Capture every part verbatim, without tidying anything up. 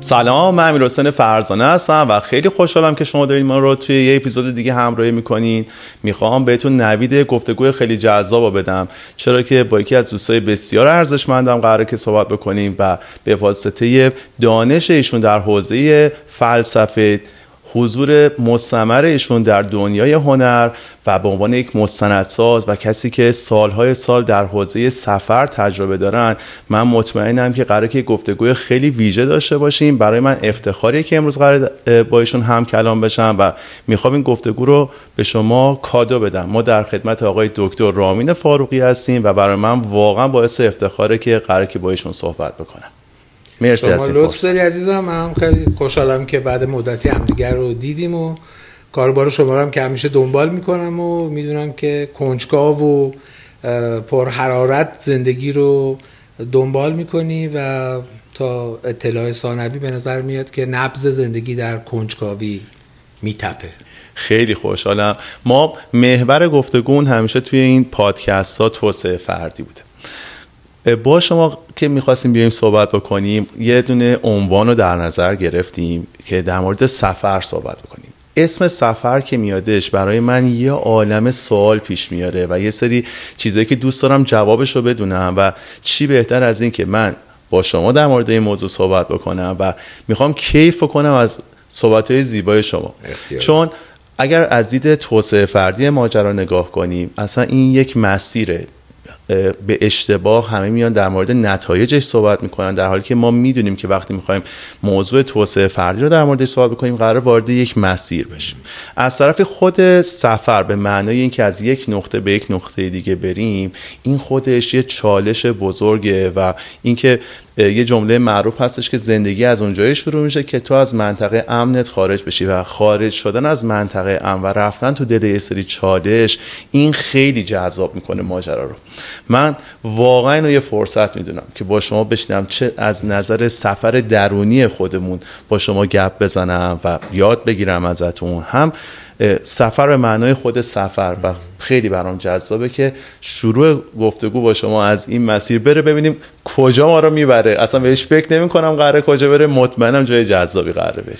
سلام، من امیر حسین فرزانه هستم و خیلی خوشحالم که شما دارین ما رو توی یه اپیزود دیگه همراهی میکنین. میخوام بهتون نوید گفتگوی خیلی جذاب بدم، چرا که با یکی از دوستای بسیار ارزشمندم قراره که صحبت بکنیم و به واسطه دانش ایشون در حوزه فلسفه، حضور مستمر ایشون در دنیای هنر و به عنوان یک مستندساز و کسی که سالهای سال در حوزه سفر تجربه دارن، من مطمئنم که قراره که گفتگوی خیلی ویژه داشته باشیم. برای من افتخاریه که امروز قراره با ایشون هم کلام بشم و میخوام این گفتگو رو به شما کادو بدم. ما در خدمت آقای دکتر رامین فاروقی هستیم و برای من واقعا باعث افتخاره که قراره که با ایشون صحبت بکنم. مرسی از شما، لطف داری عزیزم. منم خیلی خوشحالم که بعد مدتی همدیگر رو دیدیم و کاربار شما رو هم که همیشه دنبال میکنم و میدونم که کنجکاو و پر حرارت زندگی رو دنبال میکنی و تا اطلاع ثانوی به نظر میاد که نبض زندگی در کنجکاوی میتپه. خیلی خوشحالم. ما محور گفتگون همیشه توی این پادکست ها توسعه فردی بوده. با شما که میخواستیم بیایم صحبت بکنیم یه دونه عنوان رو در نظر گرفتیم که در مورد سفر صحبت بکنیم. اسم سفر که میادش برای من یه عالمه سوال پیش میاره و یه سری چیزایی که دوست دارم جوابش رو بدونم و چی بهتر از این که من با شما در مورد این موضوع صحبت بکنم و میخوام کیف کنم از صحبت‌های زیبای شما اختیار. چون اگر از دید توسعه فردی ماجرا نگاه کنیم، اصلا این یک مسیره. به اشتباه همه میان در مورد نتایجش صحبت میکنن، در حالی که ما میدونیم که وقتی میخوایم موضوع توسعه فردی رو در موردش صحبت بکنیم قراره وارد یک مسیر بشیم. از طرف خود سفر به معنای اینکه از یک نقطه به یک نقطه دیگه بریم، این خودش یه چالش بزرگه و اینکه یه جمله معروف هستش که زندگی از اونجایی شروع میشه که تو از منطقه امنت خارج بشی و خارج شدن از منطقه امن و رفتن تو دل یه سری چالش، این خیلی جذاب میکنه ماجرا رو. من واقعا اینو یه فرصت میدونم که با شما بشینم، چه از نظر سفر درونی خودمون با شما گپ بزنم و یاد بگیرم ازتون، هم سفر به معنای خود سفر و خیلی برام جذابه که شروع گفتگو با شما از این مسیر بره، ببینیم کجا ما رو میبره. اصلا بهش فکر نمی کنم قراره کجا بره، مطمئنم جای جذابی قراره بریم.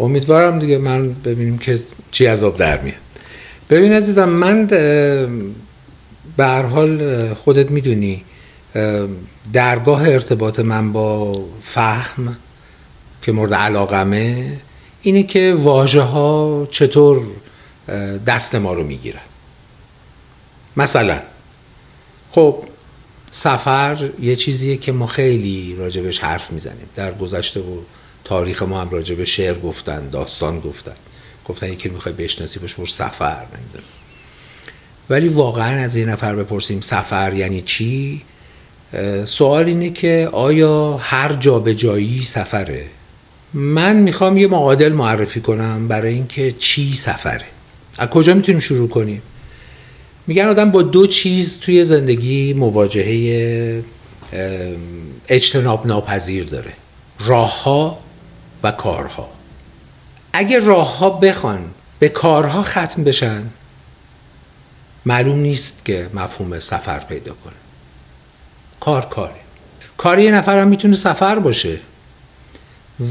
امیدوارم دیگه، من ببینیم که چی عذاب در میاد. ببین عزیزم، من به هر حال خودت میدونی درگاه ارتباط من با فهم که مورد علاقمه اینه که واژه ها چطور دست ما رو میگیرن. مثلا خب سفر یه چیزیه که ما خیلی راجبش حرف میزنیم، در گذشته و تاریخ ما هم راجب شعر گفتن، داستان گفتن، گفتن یکی میخوای بشناسی بهش بر سفر نمیدونم. ولی واقعا از یه نفر بپرسیم سفر یعنی چی، سوال اینه که آیا هر جا به جایی سفره؟ من میخوام یه معادل معرفی کنم برای اینکه چی سفره. از کجا میتونیم شروع کنیم؟ میگن آدم با دو چیز توی زندگی مواجهه اجتناب ناپذیر داره، راهها و کارها. اگه راهها بخوان به کارها ختم بشن، معلوم نیست که مفهوم سفر پیدا کنه. کار کاره. کار یه نفر هم میتونه سفر باشه،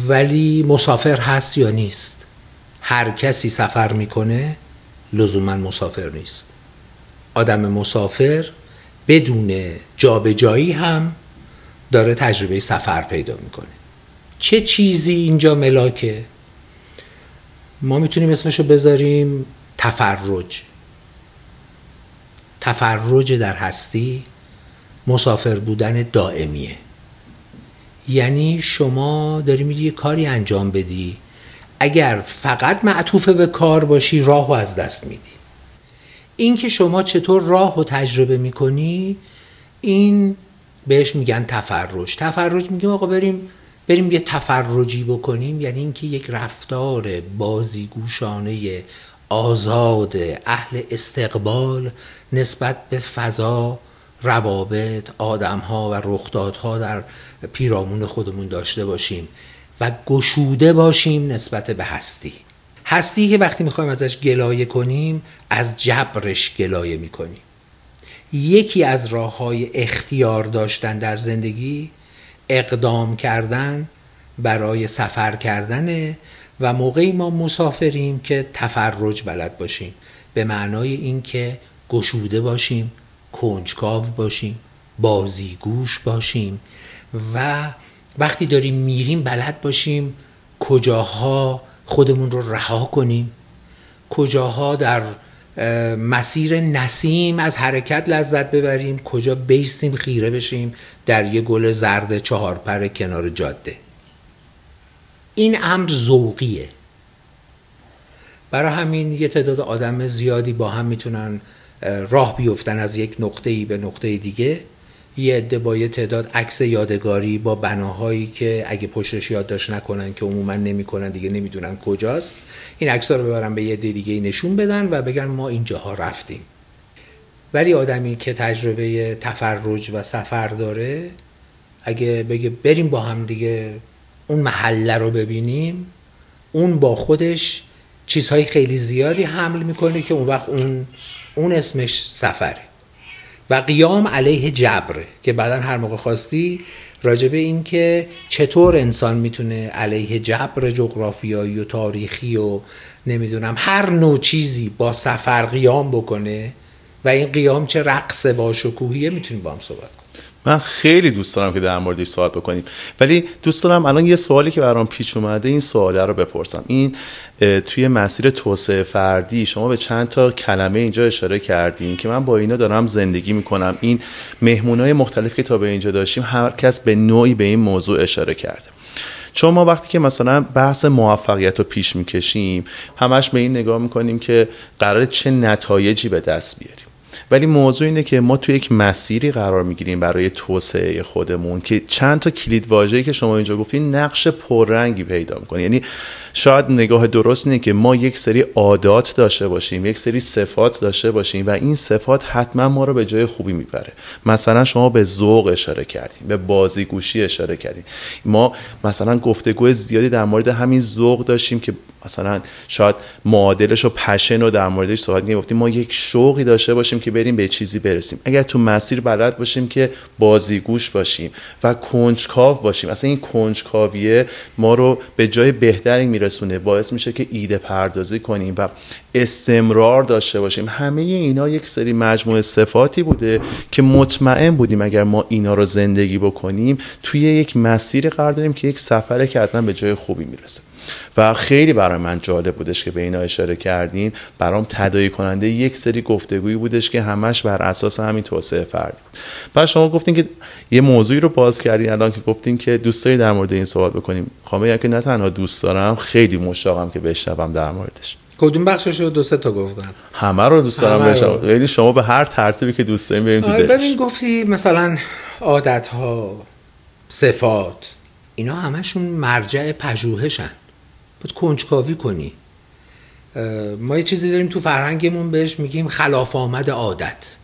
ولی مسافر هست یا نیست. هر کسی سفر میکنه لزوما مسافر نیست. آدم مسافر بدون جابجایی هم داره تجربه سفر پیدا میکنه. چه چیزی اینجا ملاکه؟ ما میتونیم اسمشو بذاریم تفرج. تفرج در هستی مسافر بودن دائمیه. یعنی شما داری میدی یه کاری انجام بدی، اگر فقط معطوف به کار باشی راهو از دست میدی. این که شما چطور راهو تجربه میکنی، این بهش میگن تفرج. تفرج میگیم آقا بریم بریم یه تفرجی بکنیم، یعنی اینکه یک رفتار بازیگوشانه آزاد اهل استقبال نسبت به فضا، روابط، آدم‌ها و رخدادها در پیرامون خودمون داشته باشیم و گشوده باشیم نسبت به هستی. هستی که وقتی میخوایم ازش گلایه کنیم از جبرش گلایه میکنیم. یکی از راه‌های اختیار داشتن در زندگی اقدام کردن برای سفر کردنه و موقعی ما مسافریم که تفرج بلد باشیم، به معنای این که گشوده باشیم، کنجکاو باشیم، بازیگوش باشیم و وقتی داریم میریم بلد باشیم کجاها خودمون رو رها کنیم، کجاها در مسیر نسیم از حرکت لذت ببریم، کجا بیستیم خیره بشیم در یه گل زرد چهارپر کنار جاده. این امر ذوقیه، برای همین یه تعداد آدم زیادی با هم میتونن راه بیفتن از یک نقطه‌ای به نقطه دیگه، یه عده با یه تعداد عکس یادگاری با بناهایی که اگه پشتش یادداشت نکنن که عموما نمیکنن دیگه نمیدونن کجاست، این عکس‌ها رو ببرن به یه عده دیگه نشون بدن و بگن ما اینجاها رفتیم. ولی آدمی که تجربه تفرج و سفر داره اگه بگه بریم با هم دیگه اون محله رو ببینیم، اون با خودش چیزهای خیلی زیادی حمل میکنه که اون وقت اون اون اسمش سفره و قیام علیه جبره که بعداً هر موقع خواستی راجبه این که چطور انسان میتونه علیه جبر جغرافیایی و تاریخی و نمیدونم هر نوع چیزی با سفر قیام بکنه و این قیام چه رقص با شکوهیه، میتونیم با هم صحبت کنیم. من خیلی دوست دارم که در موردش صحبت بکنیم، ولی دوست دارم الان یه سوالی که برام پیش اومده این سواله رو بپرسم. این توی مسیر توسعه فردی شما به چند تا کلمه اینجا اشاره کردین که من با اینا دارم زندگی میکنم. این مهمونای مختلف که تا به اینجا داشتیم هر کس به نوعی به این موضوع اشاره کرده، چون ما وقتی که مثلا بحث موفقیت رو پیش میکشیم همش به این نگاه میکنیم که قراره چه نتایجی به دست بیاریم، ولی موضوع اینه که ما توی یک مسیری قرار میگیریم برای توسعه خودمون که چند تا کلید واژه‌ای که شما اینجا گفتین نقش پررنگی پیدا میکنه. یعنی شاید نگاه درست اینه که ما یک سری عادات داشته باشیم، یک سری صفات داشته باشیم و این صفات حتما ما رو به جای خوبی میبره. مثلا شما به ذوق اشاره کردین، به بازیگوشی اشاره کردین، ما مثلا گفتگو زیادی در مورد همین ذوق داشتیم که مثلا شاید معادلش و پشن رو در موردش صحبت می‌گفتیم. ما یک شوقی داشته باشیم که بریم به چیزی برسیم، اگر تو مسیر بلد باشیم که بازیگوش باشیم و کنجکاو باشیم، اصلا این کنجکاویه ما رو به جای بهتری میرسونه، باعث میشه که ایده پردازی کنیم و استمرار داشته باشیم. همه اینا یک سری مجموعه صفاتی بوده که مطمئن بودیم اگر ما اینا رو زندگی بکنیم توی یک مسیر قرار داریم که یک سفره که حتما به جای خوبی میرسه و خیلی برای من جالب بودش که به اینا اشاره کردین. برام تداعی کننده یک سری گفتگویی بودش که همش بر اساس همین توسعه فردی بود. بعد شما گفتین که یه موضوعی رو باز کردین الان که گفتین که دوست دارید در مورد این صحبت بکنیم. خامه که نه تنها دوست دارم، خیلی مشتاقم که بشنوم در موردش. کدوم بخششو دو سه تا گفتن؟ همه رو دوست دارم بشنوم. یعنی شما به هر ترتیبی که دوست دارین بریم دیدش. ببین گفتی مثلا عادت‌ها، صفات، اینا همشون مرجع پژوهشن. باید کنجکاوی کنی. ما یه چیزی داریم تو فرهنگمون بهش میگیم خلاف آمد عادت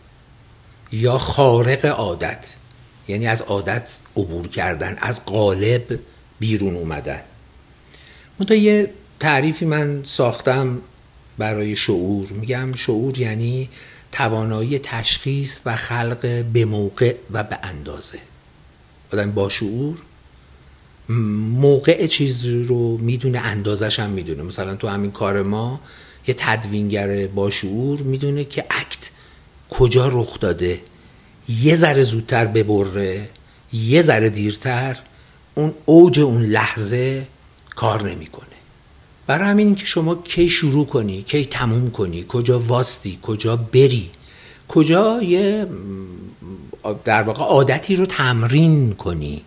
یا خارق عادت، یعنی از عادت عبور کردن، از قالب بیرون اومدن. منتها یه تعریفی من ساختم برای شعور، میگم شعور یعنی توانایی تشخیص و خلق به موقع و به اندازه. آدم با شعور موقع چیز رو میدونه، اندازش هم میدونه. مثلا تو همین کار ما یه تدوینگر با شعور میدونه که اکت کجا رخ داده، یه ذره زودتر ببره یه ذره دیرتر اون اوج اون لحظه کار نمیکنه. برای همین که شما کی شروع کنی، کی تموم کنی، کجا واستی، کجا بری، کجا یه در واقع عادتی رو تمرین کنی،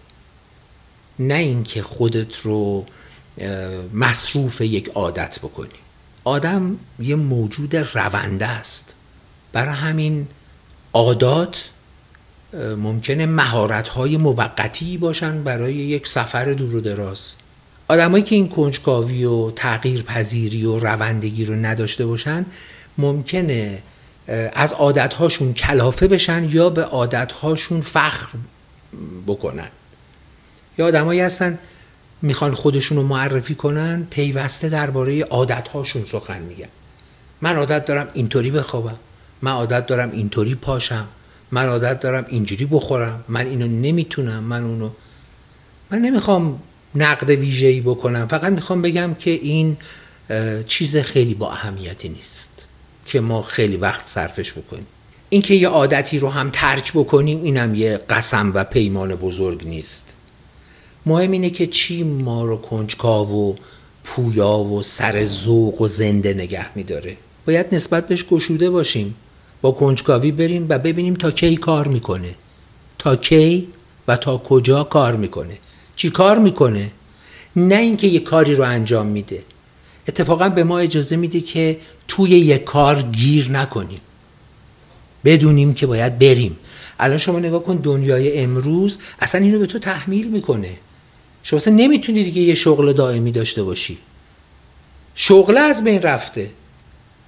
نه اینکه خودت رو مصروف یک عادت بکنی. آدم یه موجود رونده است، برای همین عادات ممکنه مهارت‌های موقتی باشن برای یک سفر دور و دراز. آدمایی که این کنجکاوی و تغییرپذیری و روندگی رو نداشته باشن ممکنه از عادت‌هاشون کلافه بشن یا به عادت‌هاشون فخر بکنن. یا آدمایی هستن میخوان خودشون رو معرفی کنن، پیوسته درباره عادت‌هاشون سخن میگن. من عادت دارم اینطوری بخوابم، من عادت دارم اینطوری پاشم، من عادت دارم اینجوری بخورم، من اینو نمیتونم، من اونو. من نمیخوام نقد ویژه‌ای بکنم، فقط میخوام بگم که این چیز خیلی با اهمیتی نیست که ما خیلی وقت صرفش بکنیم. این که یه عادتی رو هم ترک بکنیم اینم یه قسم و پیمان بزرگ نیست. مهم اینه که چی ما رو کنجکاو و پویا و سر ذوق و زنده نگه می‌داره. باید نسبت بهش گشوده باشیم، با کنجکاوی بریم و ببینیم تا کی کار میکنه، تا کی و تا کجا کار میکنه، چی کار میکنه، نه اینکه یه کاری رو انجام میده. اتفاقا به ما اجازه میده که توی یه کار گیر نکنیم، بدونیم که باید بریم. الان شما نگاه کن، دنیای امروز اصلا اینو به تو تحمیل میکنه. شما اصلا نمیتونی دیگه یه شغل دائمی داشته باشی، شغل از بین رفته،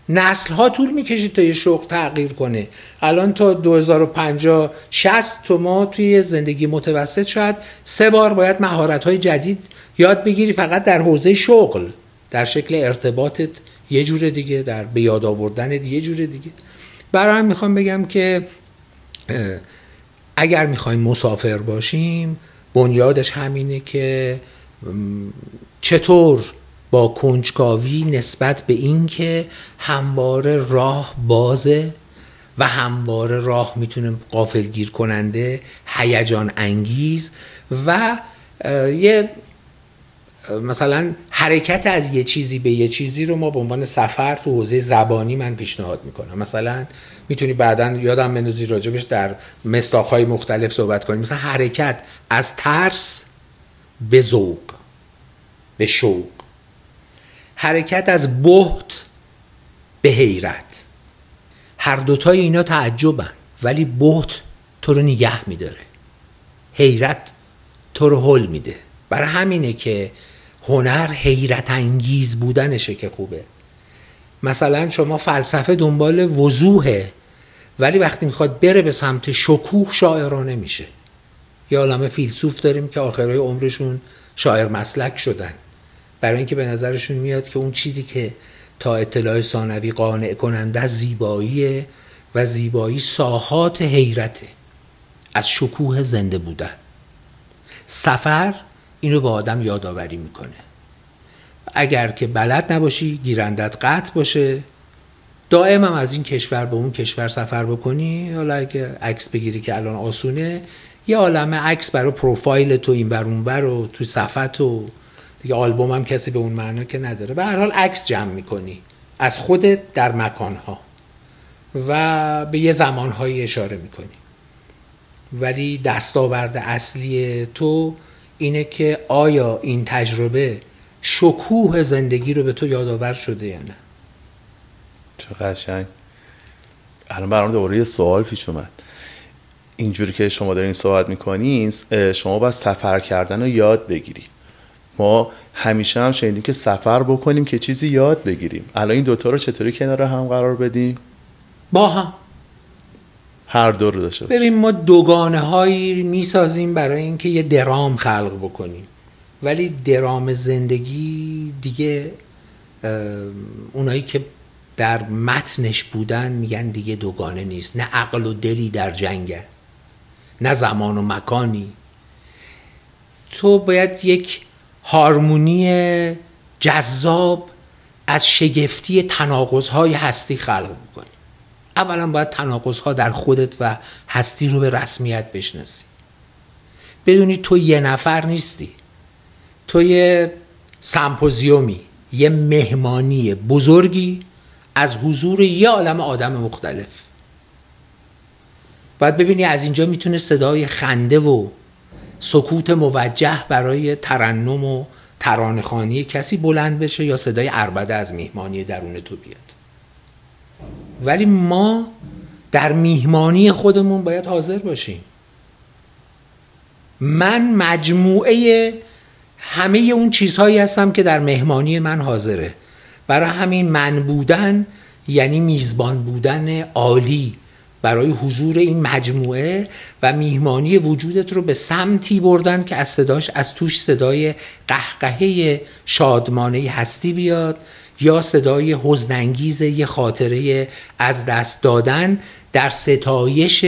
نسل ها طول میکشه تا یه شغل تغییر کنه. الان تا دو هزار و پنجاه شصت تا ما توی زندگی متوسط شاید سه بار باید مهارت های جدید یاد بگیری، فقط در حوزه شغل، در شکل ارتباطت یه جوره دیگه، در به یاد آوردنت یه جوره دیگه. برای هم میخوام بگم که اگر میخوایم مسافر باشیم، بنیادش همینه که چطور با کنجکاوی نسبت به این که همواره راه بازه و همواره راه میتونه غافلگیر کننده، هیجان انگیز و یه مثلا حرکت از یه چیزی به یه چیزی رو ما به عنوان سفر تو حوزه زبانی من پیشنهاد میکنم. مثلا میتونی بعداً یادم بندازی راجبش در مصداق‌های مختلف صحبت کنیم. مثلا حرکت از ترس به ذوق، به شوق، حرکت از بهت به حیرت. هر دوتای اینا تعجبن، ولی بهت تو رو نگه میداره، حیرت تو رو هل میده. برای همینه که هنر حیرت انگیز بودنشه که خوبه. مثلا شما فلسفه دنبال وضوحه، ولی وقتی میخواد بره به سمت شکوه شاعرانه میشه. یه عالمه فیلسوف داریم که آخرهای عمرشون شاعر مسلک شدن، برای اینکه به نظرشون میاد که اون چیزی که تا اطلاع ثانوی قانع کننده زیباییه و زیبایی ساحات حیرته از شکوه زنده بودن. سفر اینو به آدم یادآوری میکنه. اگر که بلد نباشی، گیرندت قطع باشه، دائم هم از این کشور به اون کشور سفر بکنی. حالا اگه عکس بگیری که الان آسونه، یه عالمه عکس برای پروفایل تو این بر اون بر و تو صفحت و دیگه آلبوم هم کسی به اون معنا که نداره. به هر حال عکس جمع میکنی از خودت در مکانها و به یه زمانهایی اشاره میکنی، ولی دستاورد اصلی تو اینه که آیا این تجربه شکوه زندگی رو به تو یادآور شده یا نه. چه قشنگ. الان برام دوباره یه سوال پیش اومد. اینجوری که شما دارین صحبت میکنین، شما باید سفر کردن رو یاد بگیری. ما همیشه هم شنیدیم که سفر بکنیم که چیزی یاد بگیریم. الان این دوتا رو چطوری کنار هم قرار بدیم؟ با هم هر دو رو داشته. ببین، ما دوگانه هایی میسازیم برای اینکه یه درام خلق بکنیم، ولی درام زندگی دیگه اونایی که در متنش بودن میگن دیگه دوگانه نیست. نه عقل و دلی در جنگه، نه زمان و مکانی. تو باید یک هارمونی جذاب از شگفتی تناقض‌های هستی خلق بکنی. اولا باید تناقض‌ها در خودت و هستی رو به رسمیت بشناسی، بدونی تو یه نفر نیستی، تو یه سمپوزیومی، یه مهمانی بزرگی از حضور یه عالم آدم مختلف. باید ببینی از اینجا میتونه صدای خنده و سکوت موجه برای ترنم و ترانه‌خوانی کسی بلند بشه، یا صدای عربده از میهمانی درون تو بیاد. ولی ما در میهمانی خودمون باید حاضر باشیم. من مجموعه همه اون چیزهایی هستم که در مهمانی من حاضره. برای همین من بودن یعنی میزبان بودن عالی برای حضور این مجموعه و میهمانی وجودت رو به سمتی بردن که از صداش از توش صدای قهقهه شادمانه هستی بیاد، یا صدای حزن انگیز یه خاطره از دست دادن در ستایش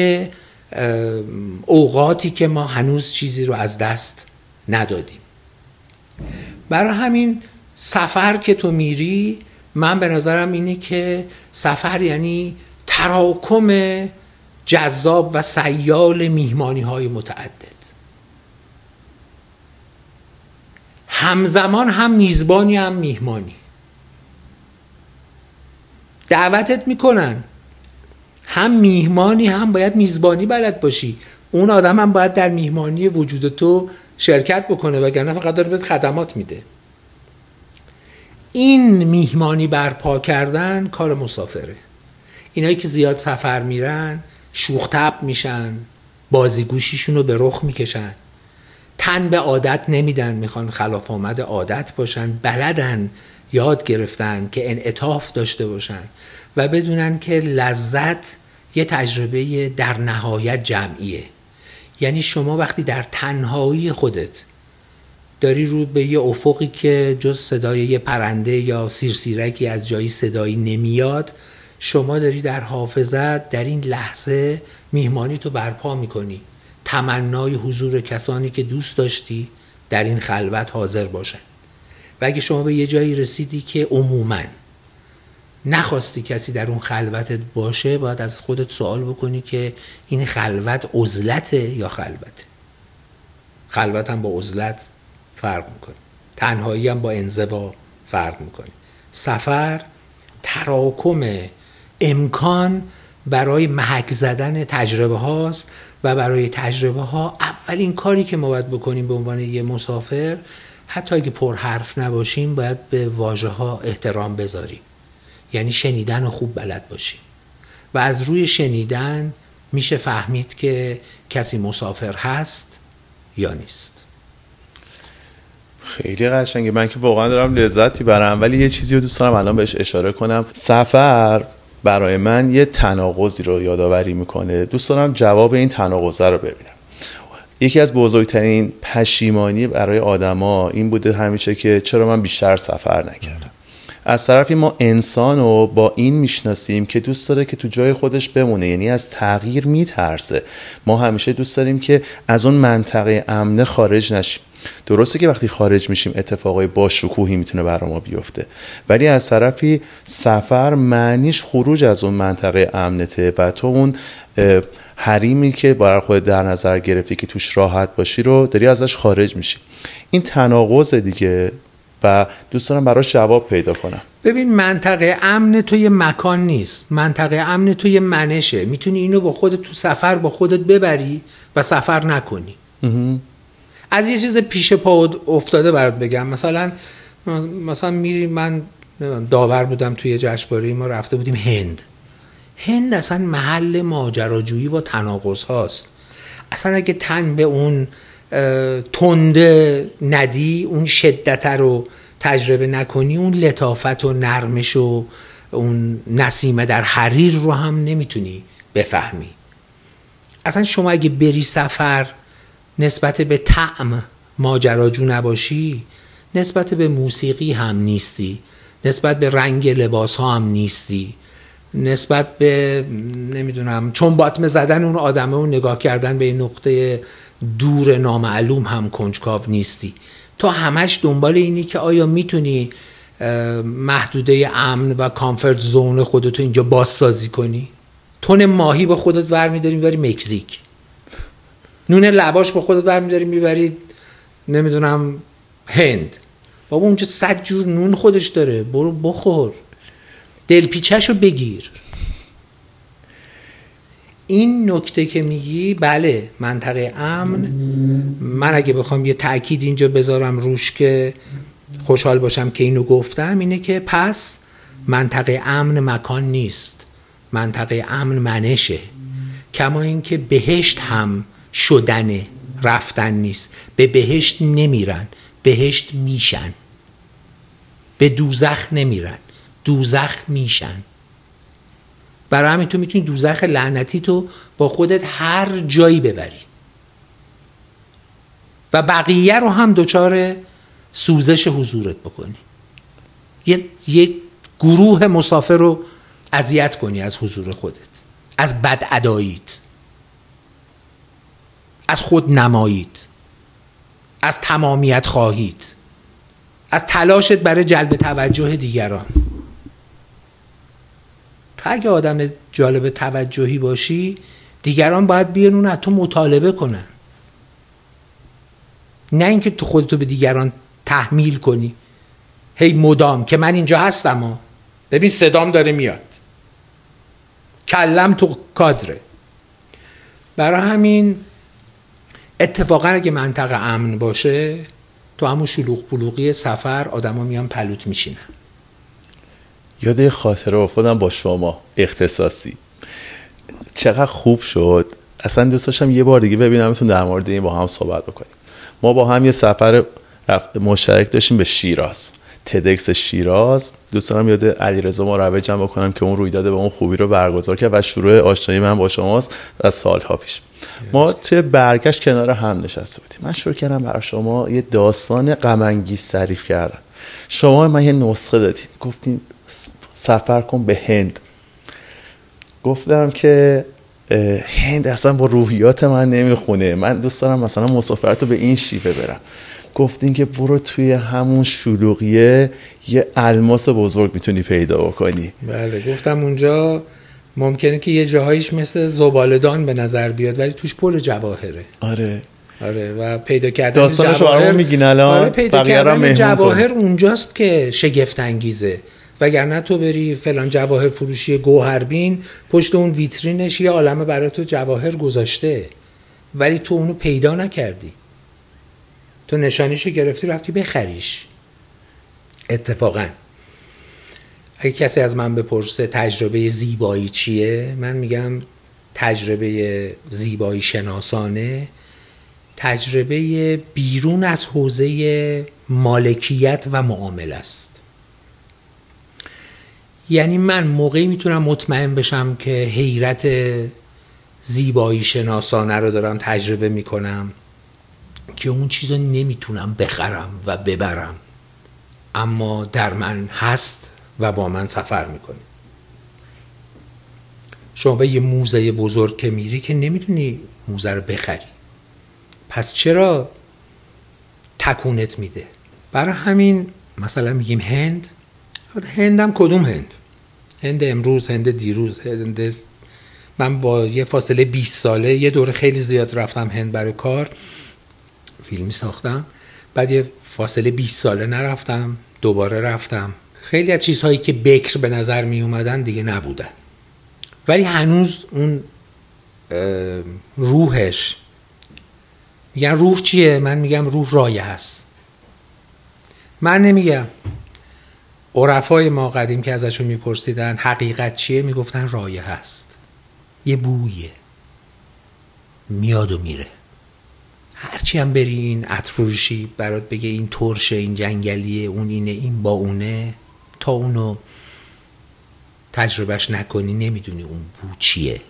اوقاتی که ما هنوز چیزی رو از دست ندادیم. برای همین سفر که تو میری، من به نظرم اینه که سفر یعنی تراکم جذاب و سیال میهمانی های متعدد، همزمان هم میزبانی هم میهمانی. دعوتت میکنن، هم میهمانی هم باید میزبانی بلد باشی، اون آدم هم باید در میهمانی وجود تو شرکت بکنه، وگرنه فقط داره بهت خدمات میده. این میهمانی برپا کردن کار مسافره. اینایی که زیاد سفر میرن شوخ‌طبع میشن، بازیگوشیشون رو به رخ میکشن، تن به عادت نمیدن، میخوان خلاف آمد عادت باشن، بلدن، یاد گرفتن که انعطاف داشته باشن و بدونن که لذت یه تجربه در نهایت جمعیه. یعنی شما وقتی در تنهایی خودت داری رو به یه افقی که جز صدای یه پرنده یا سیرسیرکی از جایی صدایی نمیاد، شما داری در حافظت در این لحظه میهمانی تو برپا میکنی. تمنای حضور کسانی که دوست داشتی در این خلوت حاضر باشن. و اگه شما به یه جایی رسیدی که عموماً نخواستی کسی در اون خلوتت باشه، باید از خودت سوال بکنی که این خلوت عزلته یا خلوته. خلوت هم با عزلت فرق میکنه، تنهایی هم با انزوا فرق میکنه. سفر تراکم امکان برای محک زدن تجربه هاست و برای تجربه ها اولین کاری که ما باید بکنیم به عنوان یه مسافر، حتی اگه پر حرف نباشیم، باید به واژه ها احترام بذاریم. یعنی شنیدن رو خوب بلد باشیم و از روی شنیدن میشه فهمید که کسی مسافر هست یا نیست. خیلی قشنگه، من که واقعا دارم لذتی برم، ولی یه چیزی رو دوست دارم الان بهش اشاره کنم. سفر برای من یه تناقضی رو یادآوری میکنه، دوست دارم جواب این تناقض رو ببینم. یکی از بزرگترین پشیمانی برای آدما این بوده همیشه که چرا من بیشتر سفر نکردم. از طرفی ما انسان رو با این میشناسیم که دوست داره که تو جای خودش بمونه، یعنی از تغییر میترسه. ما همیشه دوست داریم که از اون منطقه امن خارج نشیم. درسته که وقتی خارج میشیم اتفاقای باشکوهی میتونه برای ما بیفته، ولی از طرفی سفر معنیش خروج از اون منطقه امنته و تو اون حریمی که برای خودت در نظر گرفتی که توش راحت باشی رو داری ازش خارج میشی. این تناقض دیگه و دوست دارم براش جواب پیدا کنم. ببین، منطقه امن تو یه مکان نیست، منطقه امن تو یه منشه. میتونی اینو با خودت تو سفر با خودت ببری و سفر نکنی. از یه چیز پیش پا افتاده برات بگم، مثلا مثلا میری، من داور بودم توی جشنواره، ما رفته بودیم هند. هند اصلا محل ماجراجویی و تناقض هاست. اصلا اگه تن به اون تنده ندی، اون شدت رو تجربه نکنی، اون لطافت و نرمش و اون نسیمه در حریر رو هم نمیتونی بفهمی. اصلا شما اگه بری سفر نسبت به طعم ماجراجو نباشی، نسبت به موسیقی هم نیستی، نسبت به رنگ لباس ها هم نیستی، نسبت به نمیدونم چون باطمه زدن اون آدمه و نگاه کردن به این نقطه دور نامعلوم هم کنجکاو نیستی. تو همش دنبال اینی که آیا میتونی محدوده امن و کامفورت زون خودتو اینجا بازسازی کنی. تن ماهی با خودت ور میداری میبری مکزیک، نون لواش با خودت ور میداری میبری نمیدونم هند. بابا اونجا صد جور نون خودش داره، برو بخور، دلپیچه‌شو بگیر. این نکته که میگی، بله، منطقه امن، من اگه بخوام یه تأکید اینجا بذارم روش که خوشحال باشم که اینو گفتم، اینه که پس منطقه امن مکان نیست، منطقه امن منشه. کما اینکه بهشت هم شدنه، رفتن نیست. به بهشت نمیرن، بهشت میشن. به دوزخ نمیرن، دوزخ میشن. برای همین تو میتونی دوزخ لعنتی تو با خودت هر جایی ببری و بقیه رو هم دوچار سوزش حضورت بکنی، یه, یه گروه مسافر رو اذیت کنی از حضور خودت، از بد اداییت، از خود نماییت، از تمامیت خواهیت. از تلاشت برای جلب توجه دیگران. تو اگه آدم جالب توجهی باشی، دیگران باید بیرون از تو مطالبه کنن، نه اینکه تو خودتو به دیگران تحمیل کنی هی مدام که من اینجا هستم ها، ببین صدام داره میاد، کلم تو کادره. برای همین اتفاقا اگه منطقه امن باشه، تو همون شلوغ پلوغی سفر آدما میان پلوت میشینن. یاد یه خاطره افتادم با شما اختصاصی، چقدر خوب شد، اصلا دوست داشتم یه بار دیگه ببینمتون در مورد این با هم صحبت بکنیم. ما با هم یه سفر مشترک داشتیم به شیراز، تدکس شیراز. دوست دارم یاد علی رضا مرجعم بکنم که اون رویداد به اون خوبی رو برگزار کرد و شروع آشنایی من با شماست از سالها پیش. ما توی برگشت کنار هم نشسته بودیم، من شروع کردم برای شما یه داستان غم انگیز تعریف کردم، شما من یه نسخه دادید، گفتین سفر کن به هند. گفتم که هند اصلا با روحیات من نمیخونه، من دوست دارم مثلا مسافرتو به این شیوه برم. گفتین که برو توی همون شلوغیه یه الماس بزرگ میتونی پیدا بکنی. بله، گفتم اونجا ممکنه که یه جاهایش مثل زبالدان به نظر بیاد ولی توش پل جواهره. آره آره، و پیدا کردن داستانش جواهر میگین الان. آره، پیدا کردن جواهر اونجاست که شگفت انگیزه، وگرنه تو بری فلان جواهر فروشی گوهربین، پشت اون ویترینش یه عالمه برای تو جواهر گذاشته ولی تو اونو پیدا نکردی، تو نشانیشو گرفتی رفتی بخریش. اتفاقا اگه کسی از من بپرسه تجربه زیبایی چیه، من میگم تجربه زیبایی شناسانه تجربه بیرون از حوزه مالکیت و معامله است. یعنی من موقعی میتونم مطمئن بشم که حیرت زیبایی شناسانه رو دارم تجربه میکنم که اون چیز رو نمیتونم بخرم و ببرم، اما در من هست و با من سفر میکنه. شما به یه موزه بزرگ که میری که نمیتونی موزه رو بخری، پس چرا تکونت میده؟ برای همین مثلا میگیم هند. هندم کدوم هند؟ هند امروز، هند دیروز، هند. من با یه فاصله بیست ساله یه دوره خیلی زیاد رفتم هند برای کار، فیلمی ساختم، بعد یه فاصله بیست ساله نرفتم، دوباره رفتم. خیلی از چیزهایی که بکر به نظر می اومدن دیگه نبودن، ولی هنوز اون روحش. میگن روح چیه؟ من میگم روح رایه هست. من نمیگم. عرفای ما قدیم که ازشون میپرسیدن حقیقت چیه، میگفتن رایه هست، یه بویه میاد و میره. هرچی هم بری این عطرفروشی برات بگه این ترشه، این جنگلیه، اون اینه، این با اونه، تا اونو تجربهش نکنی نمیدونی اون بو چیه.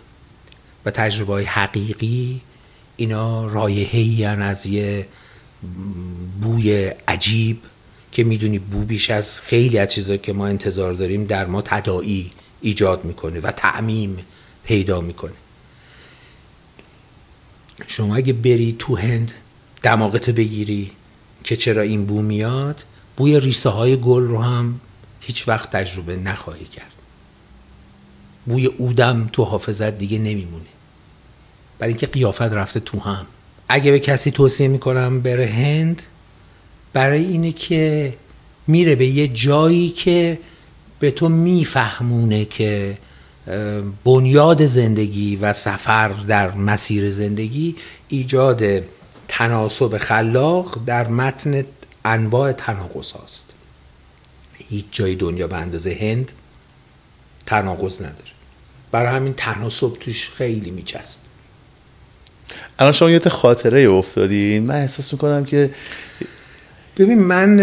و تجربه های حقیقی اینا رایحه‌ای از یه بوی عجیب که میدونی بو بیش از خیلی از چیزایی که ما انتظار داریم در ما تداعی ایجاد میکنه و تعمیم پیدا میکنه. شما اگه بری تو هند دماغتو بگیری که چرا این بو میاد، بوی ریسه های گل رو هم هیچ وقت تجربه نخواهی کرد. بوی عودم تو حافظت دیگه نمیمونه، برای اینکه قیافت رفته تو هم. اگه به کسی توصیه میکنم بره هند، برای اینه که میره به یه جایی که به تو میفهمونه که بنیاد زندگی و سفر در مسیر زندگی ایجاد تناسب خلاق در متن انواع تناقض هاست. هیچ جای دنیا به اندازه هند تناقض نداره، برای همین تناسب توش خیلی میچسب. الان شما یه خاطره افتادین، من احساس میکنم که ببین من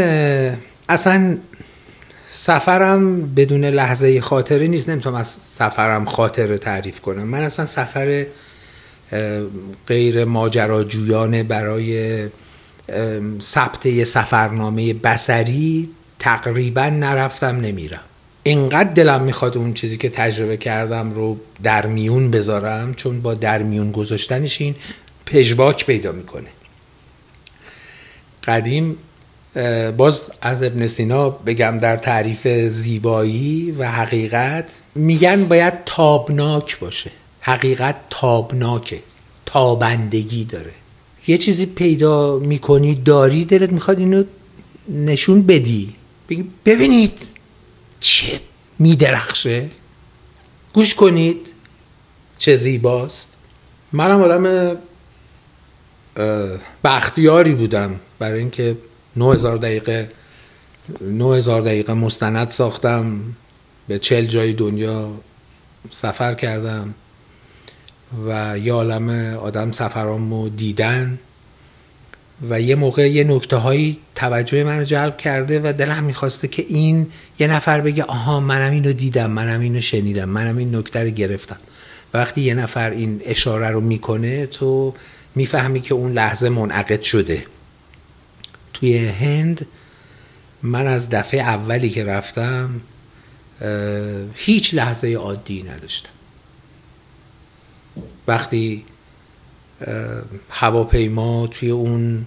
اصلا سفرم بدون لحظه خاطره نیست، نمیتونم از سفرم خاطره تعریف کنم. من اصلا سفر غیر ماجراجویانه برای ثبت یه سفرنامه بصری تقریبا نرفتم، نمیرم. اینقدر دلم میخواد اون چیزی که تجربه کردم رو در میون بذارم، چون با در میون گذاشتنش این پژواک پیدا میکنه. قدیم باز از ابن سینا بگم، در تعریف زیبایی و حقیقت میگن باید تابناک باشه. حقیقت تابناکه، تابندگی داره. یه چیزی پیدا میکنی، داری، دلت میخواد اینو نشون بدی، بگی ببینید چه میدرخشه، گوش کنید چه زیباست. منم آدم بختیاری بودم برای اینکه نه هزار دقیقه نه هزار دقیقه مستند ساختم، به چهل جای دنیا سفر کردم و یه عالم آدم سفرامو دیدن و یه موقع یه نکته هایی توجه منو جلب کرده و دلم میخواسته که این یه نفر بگه آها منم اینو دیدم، منم اینو شنیدم، منم این نکته رو گرفتم. وقتی یه نفر این اشاره رو میکنه تو میفهمی که اون لحظه منعقد شده. توی هند من از دفعه اولی که رفتم هیچ لحظه عادی نداشتم. وقتی هواپیما توی اون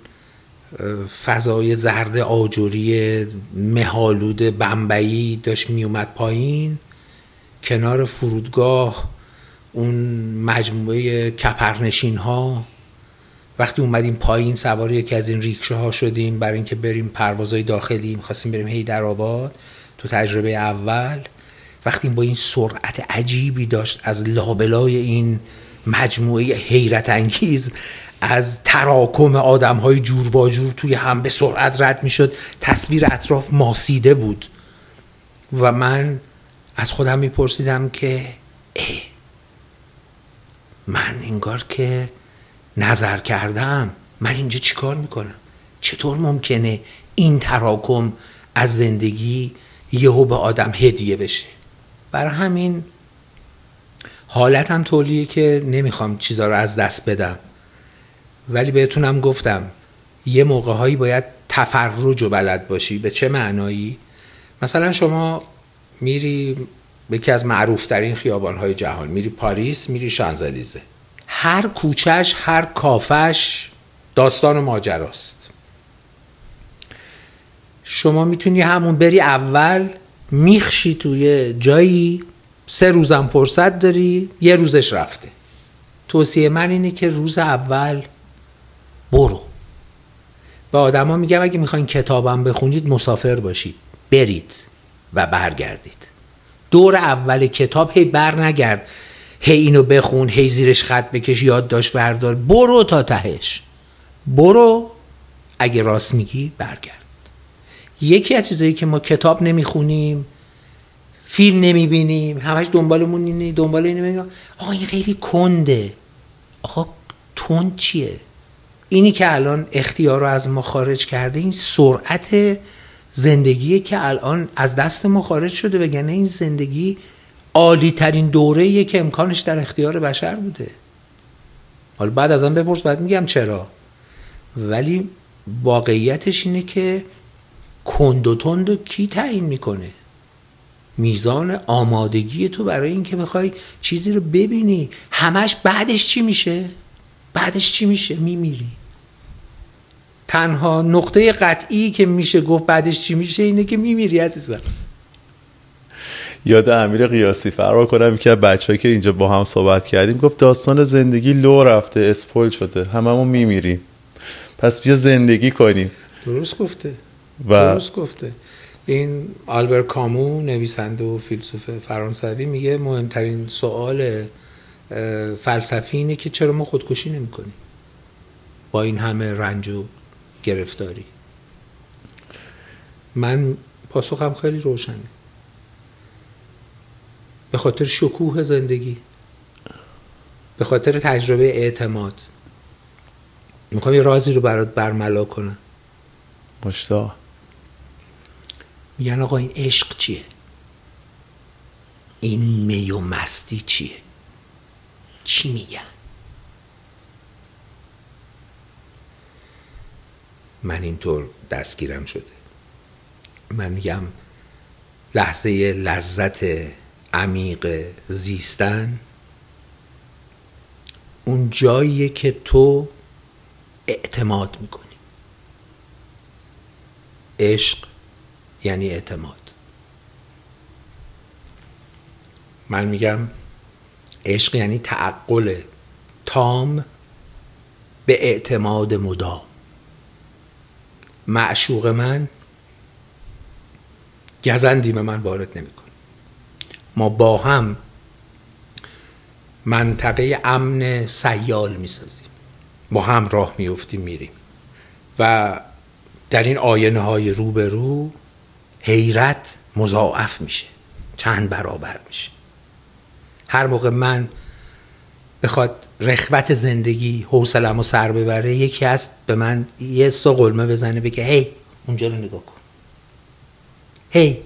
فضای زرد آجوری مه‌آلود بمبئی داشت میومد پایین، کنار فرودگاه اون مجموعه کپرنشین ها، وقتی اومدیم پایین سوار یکی از این ریکشه ها شدیم برای اینکه بریم پروازهای داخلی، می‌خواستیم بریم حیدرآباد تو تجربه اول. وقتی با این سرعت عجیبی داشت از لابلای این مجموعه حیرت انگیز از تراکم آدم‌های جور با جور توی هم به سرعت رد می‌شد، تصویر اطراف ماسیده بود و من از خودم می‌پرسیدم که ای من انگار که نظر کردم، من اینجا چیکار میکنم؟ چطور ممکنه این تراکم از زندگی یهو به آدم هدیه بشه؟ برای همین حالتم طوریه که نمیخوام چیزا رو از دست بدم. ولی بهتونم گفتم یه موقعهایی باید تفرج و بلد باشی. به چه معنایی؟ مثلا شما میری به یکی از معروفترین خیابانهای جهان، میری پاریس، میری شانزلیزه، هر کوچهش هر کافش داستان و ماجراست. شما میتونی همون بری اول میخشی توی جایی، سه روزم فرصت داری، یه روزش رفته. توصیه من اینه که روز اول برو. به آدم ها میگم اگه میخواین کتابم بخونید مسافر باشید، برید و برگردید. دور اول کتاب هی بر نگرد، هی اینو بخون، هی زیرش خط بکش، یاد داشت بردار، برو تا تهش، برو، اگه راست میگی برگرد. یکی از چیزایی که ما کتاب نمیخونیم، فیلم نمیبینیم، همش دنبالمون اینه، دنبال اینه، میگم آقا این خیلی کنده، آقا تند چیه؟ اینی که الان اختیار رو از ما خارج کرده، این سرعت زندگیه که الان از دست ما خارج شده. وگرنه این زندگی عالی ترین دوره‌ایه که امکانش در اختیار بشر بوده. حالا بعد ازم بپرس، بعد میگم چرا، ولی واقعیتش اینه که کند و تندو کی تعیین میکنه؟ میزان آمادگی تو برای این که بخوای چیزی رو ببینی. همش بعدش چی میشه؟ بعدش چی میشه؟ میمیری. تنها نقطه قطعی که میشه گفت بعدش چی میشه اینه که میمیری عزیزم. یاد امیر قیاسی فرار کنم که بچه‌ای که اینجا با هم صحبت کردیم گفت داستان زندگی لو رفته، اسپویل شده، هممون میمیریم، پس بیا زندگی کنیم. درست گفته و... درست گفته. این البر کامو، نویسنده و فیلسوف فرانسوی، میگه مهمترین سوال فلسفی اینه که چرا ما خودکشی نمی‌کنیم با این همه رنج و گرفتاری. من پاسخم خیلی روشنه، به خاطر شکوه زندگی، به خاطر تجربه اعتماد. میخوام یه رازی رو برات برملا کنم. مشتاق. میگن آقا این عشق چیه؟ این می و مستی چیه؟ چی میگن؟ من اینطور دستگیرم شده. من میگم لحظه لذت عمیق زیستن اون جاییه که تو اعتماد میکنی، عشق یعنی اعتماد. من میگم عشق یعنی تعقل تام به اعتماد مدام. معشوق من گزندی به من وارد نمی کنه. ما با هم منطقه امن سیال می سازیم، با هم راه می افتیم میریم و در این آینه های روبرو حیرت مضاعف میشه، چند برابر میشه. هر موقع من بخواد رخوت زندگی حوصله‌مو سر ببره، یکی هست به من یه سو قلمه بزنه بگه هی اونجا رو نگاه کن، هی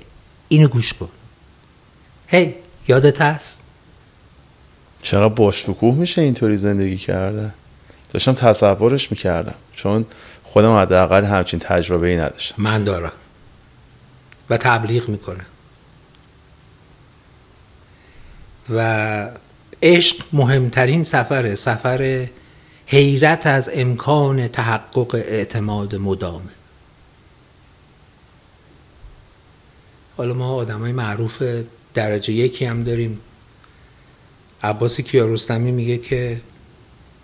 اینو گوش کن، هی یادت هست. چقدر باشکوه میشه اینطوری زندگی کرده. داشتم تصورش میکردم چون خودم حداقل همچین تجربه‌ای نداشتم. من دارم و تبلیغ میکنم. و عشق مهمترین سفره، سفر حیرت از امکان تحقق اعتماد مدام. حالا ما آدمای معروف درجه یکی هم داریم. عباس کیارستمی میگه که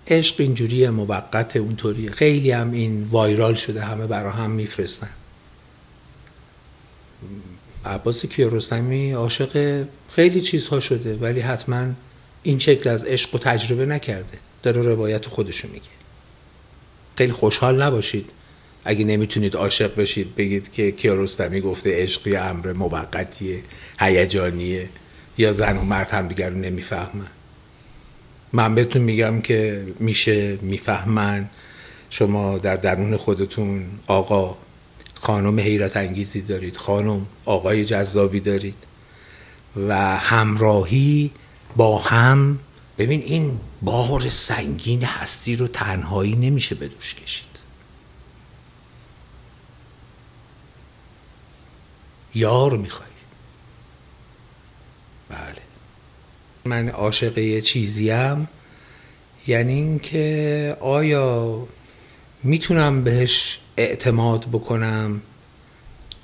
عشق اینجوریه، موقته، اونطوریه. خیلی هم این وایرال شده، همه برا هم میفرستن. عباس کیارستمی عاشق خیلی چیزها شده ولی حتما این شکل از عشق رو تجربه نکرده، داره روایت خودشو میگه. خیلی خوشحال نباشید اگه نمیتونید عاشق بشید بگید که کیارستمی گفته عشق یه امر موقتیه، هیجانیه، یا زن و مرد هم دیگر رو نمیفهمن. من بهتون میگم که میشه میفهمن. شما در درون خودتون آقا خانم حیرت انگیزی دارید، خانم آقای جذابی دارید و همراهی با هم. ببین این بار سنگین هستی رو تنهایی نمیشه به دوش کشید. یار میخوای. بله من عاشق یه چیزیم، یعنی این که آیا میتونم بهش اعتماد بکنم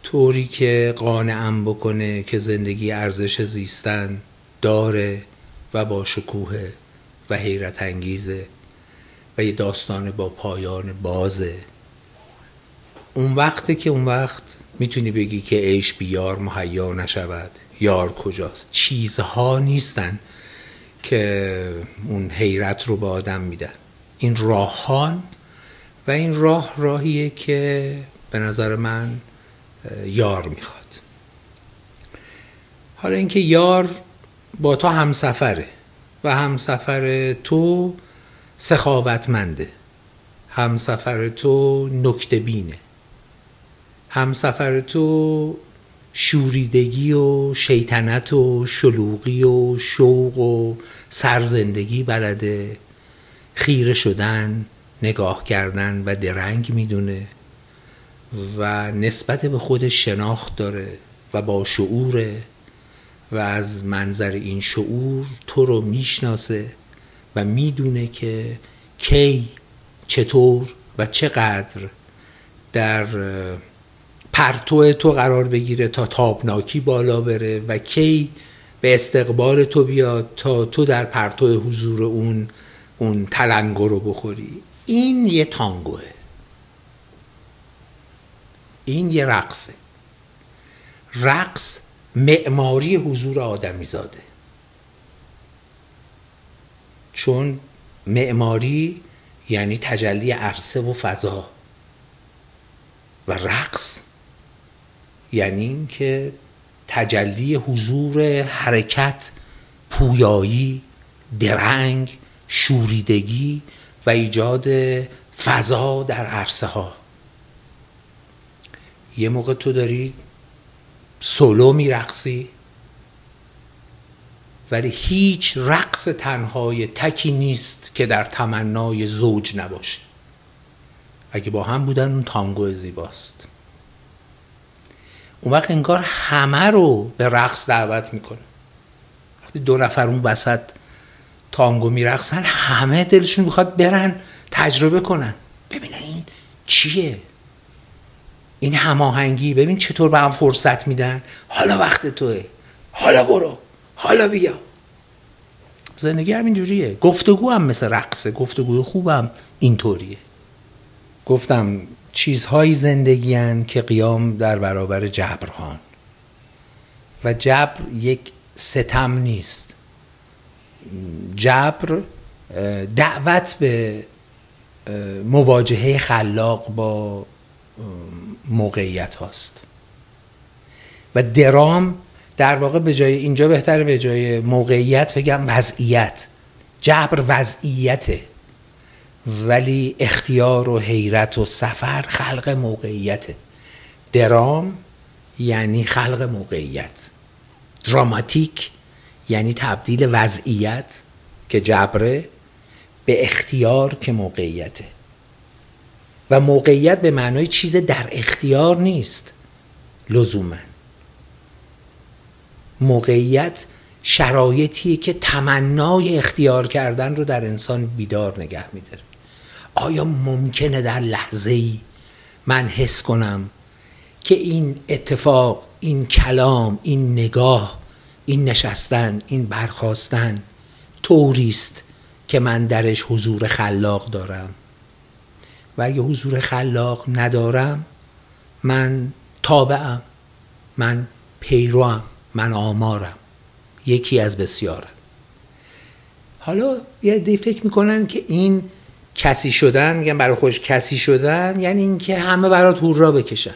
طوری که قانعم بکنه که زندگی ارزش زیستن داره و با شکوه و حیرت انگیزه و یه داستان با پایان بازه. اون وقته که اون وقت میتونی بگی که عیش بیار مهیا نشود، یار کجاست. چیزها نیستن که اون حیرت رو به آدم میدن، این راهان. و این راه راهیه که به نظر من یار میخواد. حالا اینکه یار با تو همسفره و همسفر تو سخاوتمنده، همسفر تو نکته بینه، همسفر تو شوریدگی و شیطنت و شلوغی و شوق و سرزندگی بلده، خیره شدن، نگاه کردن و درنگ میدونه و نسبت به خودش شناخت داره و با شعوره و از منظر این شعور تو رو میشناسه و میدونه که کی، چطور و چقدر در پرتو تو قرار بگیره تا تابناکی بالا بره و کی به استقبال تو بیاد تا تو در پرتو حضور اون اون تلنگر رو بخوری. این یه تانگوه، این یه رقصه. رقص معماری حضور آدمیزاده، چون معماری یعنی تجلی عرصه و فضا و رقص یعنی این که تجلی حضور، حرکت، پویایی، درنگ، شوریدگی و ایجاد فضا در عرصه ها. یه موقع تو داری سولو میرقصی ولی هیچ رقص تنهای تکی نیست که در تمنای زوج نباشه. اگه با هم بودن اون تانگو زیباست. اون وقت انگار همه رو به رقص دعوت میکنه. وقتی دو نفر اون وسط تانگو میرقصن همه دلشون میخواد برن تجربه کنن، ببینن این چیه. این هماهنگی، ببین چطور به هم فرصت میدن، حالا وقت توه، حالا برو، حالا بیا. زندگی همین جوریه. گفتگو هم مثل رقصه، گفتگو خوبم اینطوریه. گفتم چیزهای زندگی هن که قیام در برابر جبر خان، و جبر یک ستم نیست، جبر دعوت به مواجهه خلاق با موقعیت هاست و درام در واقع به جای اینجا بهتره به جای موقعیت بگم وضعیت. جبر وضعیته ولی اختیار و حیرت و سفر خلق موقعیته. درام یعنی خلق موقعیت، دراماتیک یعنی تبدیل وضعیت که جبره به اختیار که موقعیته، و موقعیت به معنای چیز در اختیار نیست لزوما. موقعیت شرایطیه که تمنای اختیار کردن رو در انسان بیدار نگه می‌داره. آیا ممکنه در لحظه‌ای من حس کنم که این اتفاق، این کلام، این نگاه، این نشستن، این برخاستن طوریست که من درش حضور خلاق دارم؟ و اگه حضور خلاق ندارم، من تابعم، من پیروم، من آمارم، یکی از بسیارم. حالا یه دی فکر میکنن که این کسی شدن، میگن برای خوش کسی شدن یعنی این که همه برات هورا بکشن.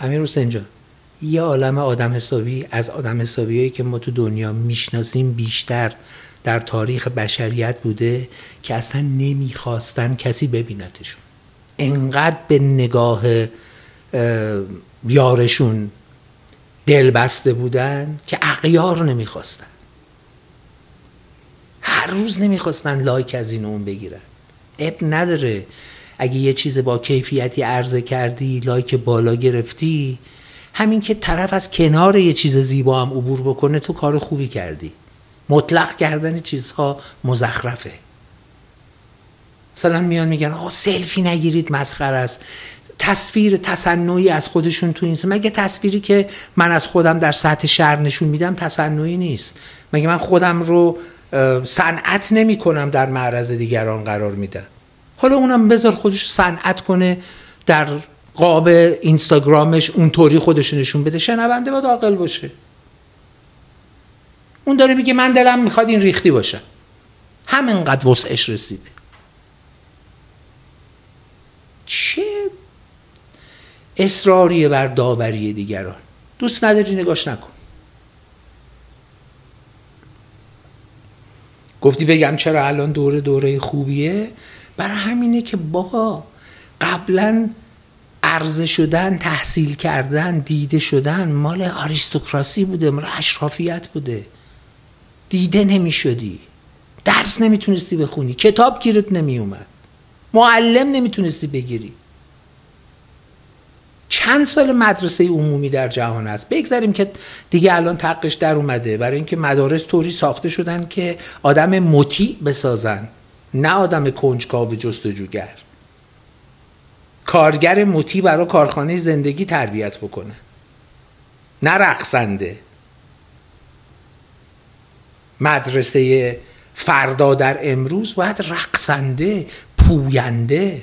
امیر حسین جان، یه عالم آدم حسابی از آدم حسابی هایی که ما تو دنیا میشناسیم بیشتر در تاریخ بشریت بوده که اصلا نمیخواستن کسی ببینتشون، انقدر به نگاه یارشون دل بسته بودن که اغیار نمیخواستن، هر روز نمیخواستن لایک از این اون بگیرن. اب نداره اگه یه چیز با کیفیتی عرضه کردی، لایک بالا گرفتی، همین که طرف از کنار یه چیز زیبا هم عبور بکنه تو کار خوبی کردی. مطلق کردن چیزها مزخرفه. مثلا میان میگن آه سلفی نگیرید مسخره است، تصویر تصنعی از خودشون تو این سم. مگه تصویری که من از خودم در سطح شهر نشون میدم تصنعی نیست؟ مگه من خودم رو صنعت نمی کنم، در معرض دیگران قرار میدم. حالا اونم بذار خودش صنعت کنه، در قاب اینستاگرامش اونطوری خودش نشون بده، شنونده باید عاقل باشه. اون داره میگه من دلم میخواد این ریختی باشه، همینقدر وسعش رسیده. چه اصراریه بر داوری دیگران. دوست نداری نگاش نکن. گفتی بگم چرا الان دوره دوره خوبیه؟ برای همینه که بابا قبلا عرضه شدن، تحصیل کردن، دیده شدن مال آریستوکراسی بوده، مال اشرافیت بوده. دیده نمی شدی، درس نمی تونستی بخونی، کتاب گیرت نمی اومد، معلم نمی تونستی بگیری. چند سال مدرسه عمومی در جهان است، بگذاریم که دیگه الان تقش در اومده، برای اینکه مدارس طوری ساخته شدن که آدم مطیع بسازن، نه آدم کنجکاو و جستجوگر. کارگر مطیع برای کارخانه زندگی تربیت بکنه، نه رقصنده. مدرسه فردا در امروز باید رقصنده، پوینده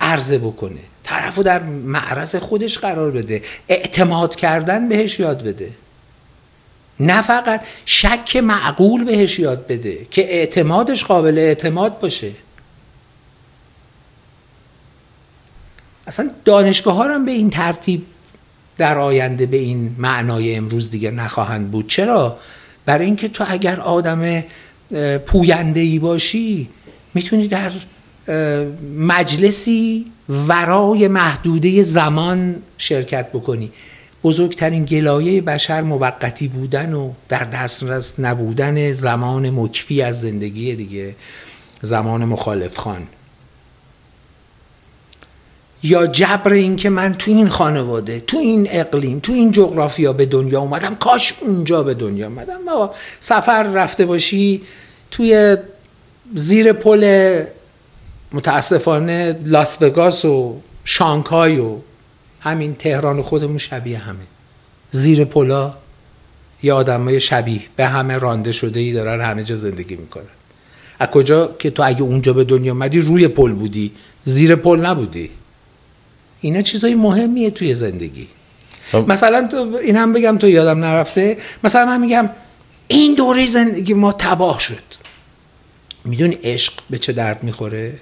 عرضه بکنه، طرفو در معرض خودش قرار بده، اعتماد کردن بهش یاد بده، نه فقط شک معقول بهش یاد بده که اعتمادش قابل اعتماد باشه. اصلا دانشگاه ها هم به این ترتیب در آینده به این معنای امروز دیگه نخواهند بود. چرا؟ برای اینکه تو اگر آدم پوینده‌ای باشی میتونی در مجلسی ورای محدوده زمان شرکت بکنی. بزرگترین گلایه بشر موقتی بودن و در دسترس نبودن زمان مکفی از زندگی دیگه، زمان مخالف خان، یا جبر این که من تو این خانواده، تو این اقلیم، تو این جغرافیا به دنیا اومدم، کاش اونجا به دنیا اومدم. بابا سفر رفته باشی توی زیر پل متاسفانه لاس وگاس و شانگهای و همین تهران خودمون شبیه همه، زیر پلا یه آدمای شبیه به همه رانده شده ای دارن همه جا زندگی میکنن. از کجا که تو اگه اونجا به دنیا اومدی روی پل بودی، زیر پل نبودی. اینا چیزای مهمیه توی زندگی. مثلا تو این هم بگم، تو یادم نرفته، مثلا من میگم این دوره زندگی ما تباه شد. میدونی عشق به چه درد میخوره؟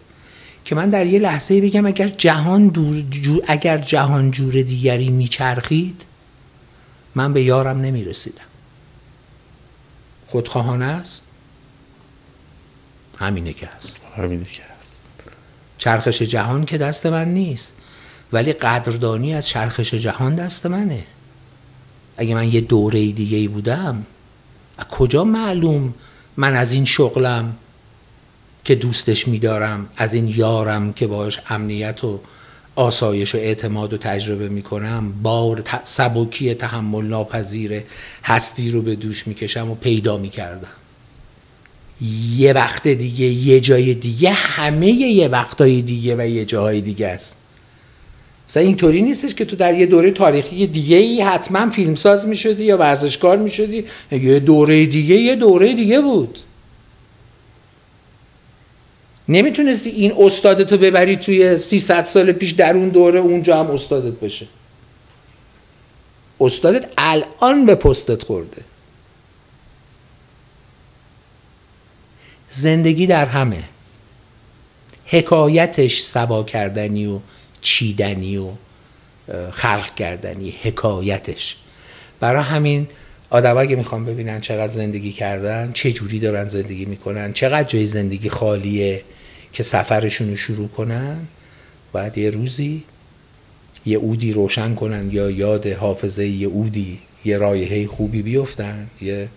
که من در یه لحظه بگم اگر جهان دور جو، اگر جهان جور دیگری میچرخید من به یارم نمیرسیدم. خودخواهانه است؟ همینه که هست، همینه که هست. چرخش جهان که دست من نیست، ولی قدردانی از چرخش جهان دست منه. اگه من یه دوره دیگه‌ای بودم، از کجا معلوم من از این شغلم که دوستش می‌دارم، از این یارم که باهاش امنیت و آسایش و اعتماد و تجربه می‌کنم، بار سبکی تحمل ناپذیر هستی رو به دوش می‌کشم و پیدا می‌کردم. یه وقت دیگه، یه جای دیگه، همه یه وقتای دیگه و یه جاهای دیگه است. مثلا اینطوری نیستش که تو در یه دوره تاریخی دیگه‌ای حتما فیلمساز می‌شدی یا ورزشکار می‌شدی. یه دوره دیگه یه دوره دیگه بود. نمیتونستی این استادتو ببری توی سیصد سال پیش در اون دوره اونجا هم استادت باشه. استادت الان به پستت خورده. زندگی در همه، حکایتش سبا کردنی و چیدنی و خلق کردنی، حکایتش. برای همین آدم‌ها که میخوان ببینن چقدر زندگی کردن، چه جوری دارن زندگی میکنن، چقدر جای زندگی خالیه که سفرشون رو شروع کنن، باید یه روزی یه عودی روشن کنن یا یاد حافظه یه عودی، یه رایحه خوبی بیفتن، یه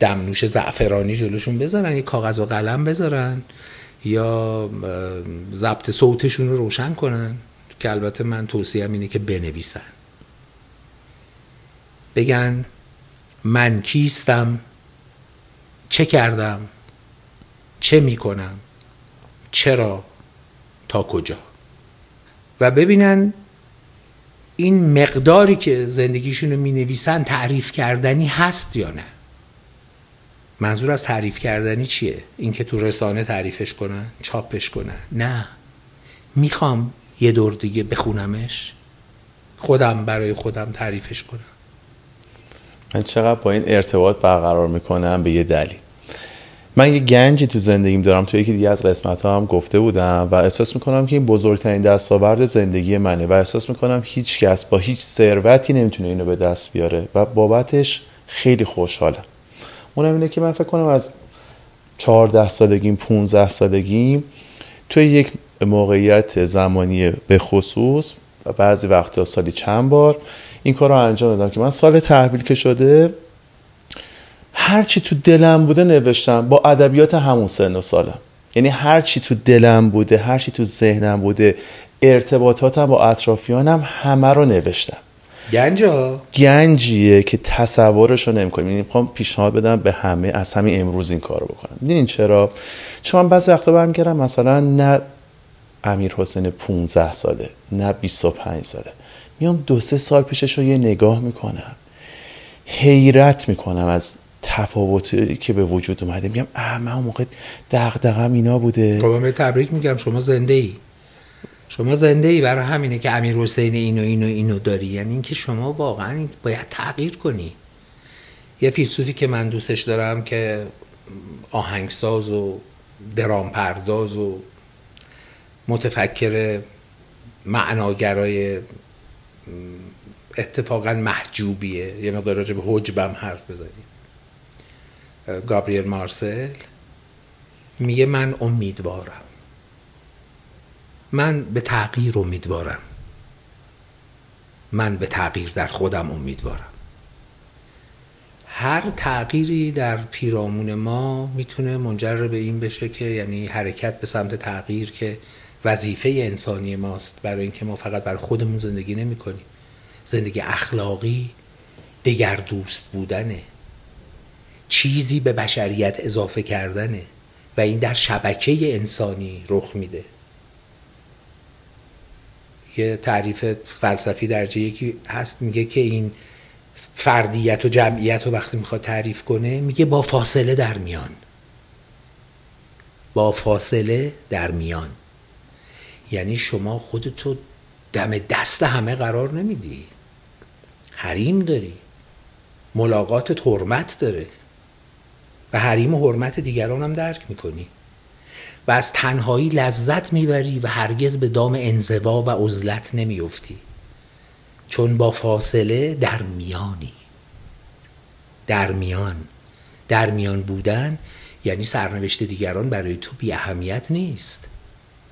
دمنوش زعفرانی جلوشون بذارن، یه کاغذ و قلم بذارن، یا ضبط صوتشون رو روشن کنن، که البته من توصیه‌ام اینه که بنویسن، بگن من کیستم، چه کردم، چه میکنم، چرا، تا کجا، و ببینن این مقداری که زندگیشونو مینویسن تعریف کردنی هست یا نه. منظور از تعریف کردنی چیه؟ این که تو رسانه تعریفش کنن، چاپش کنن؟ نه، میخوام یه دور دیگه بخونمش، خودم برای خودم تعریفش کنم. من چقدر با این ارتباط برقرار میکنم به یه دلیل. من یه گنجی تو زندگیم دارم، تو یکی دیگه از قسمت‌ها هم گفته بودم، و احساس میکنم که این بزرگترین دستاورد زندگی منه و احساس میکنم هیچ کس با هیچ ثروتی نمیتونه اینو به دست بیاره و بابتش خیلی خوشحالم. اونم اینه که من فکر کنم از چهارده سالگیم، پونزده سالگیم، تو یک موقعیت زمانی به خصوص و بعضی وقتا سالی چند بار این کار رو انجام دادم که من سال تحویل که شده هر چی تو دلم بوده نوشتم، با ادبیات همون سن و سالم. یعنی هر چی تو دلم بوده، هر چی تو ذهنم بوده، ارتباطاتم با اطرافیانم، همه رو نوشتم. گنجا گنجیه که تصورش رو نمی‌کنیم. یعنی می‌خوام پیشنهاد بدم به همه از همین امروز این کارو بکنم. می‌دونین چرا؟ چون من بعضی وقتا برمی‌گردم مثلا نه امیر حسین پانزده ساله، نه بیست و پنج ساله، میام دو سه سال پیشش رو یه نگاه میکنم، حیرت میکنم از تفاوتی که به وجود اومده. میگم اه من اون موقع دغدغه‌م اینا بوده. خب من تبریک میگم، شما زنده ای، شما زنده ای. برای همینه که امیر حسین اینو اینو اینو داری، یعنی اینکه شما واقعا باید تغییر کنی. یه فیلسوفی که من دوستش دارم که آهنگساز و درامپرداز و متفکر معناگرای اتفاقا محجوبیه، یه مقدار راجع به حجبم حرف بزنیم، گابریل مارسل، میگه من امیدوارم، من به تغییر امیدوارم، من به تغییر در خودم امیدوارم. هر تغییری در پیرامون ما میتونه منجر به این بشه که، یعنی حرکت به سمت تغییر که وظیفه انسانی ماست، برای اینکه ما فقط برای خودمون زندگی نمی کنیم. زندگی اخلاقی دیگر دوست بودنه، چیزی به بشریت اضافه کردنه و این در شبکه انسانی رخ میده. یه تعریف فلسفی درجه یکی هست، میگه که این فردیت و جمعیت رو وقتی میخواد تعریف کنه میگه با فاصله در میان، با فاصله در میان، یعنی شما خودتو دم دست همه قرار نمیدی، حریم داری، ملاقاتت حرمت داره و حریم و حرمت دیگران هم درک میکنی و از تنهایی لذت میبری و هرگز به دام انزوا و عزلت نمیفتی، چون با فاصله در میانی. در میان، در میان بودن یعنی سرنوشت دیگران برای تو بی اهمیت نیست،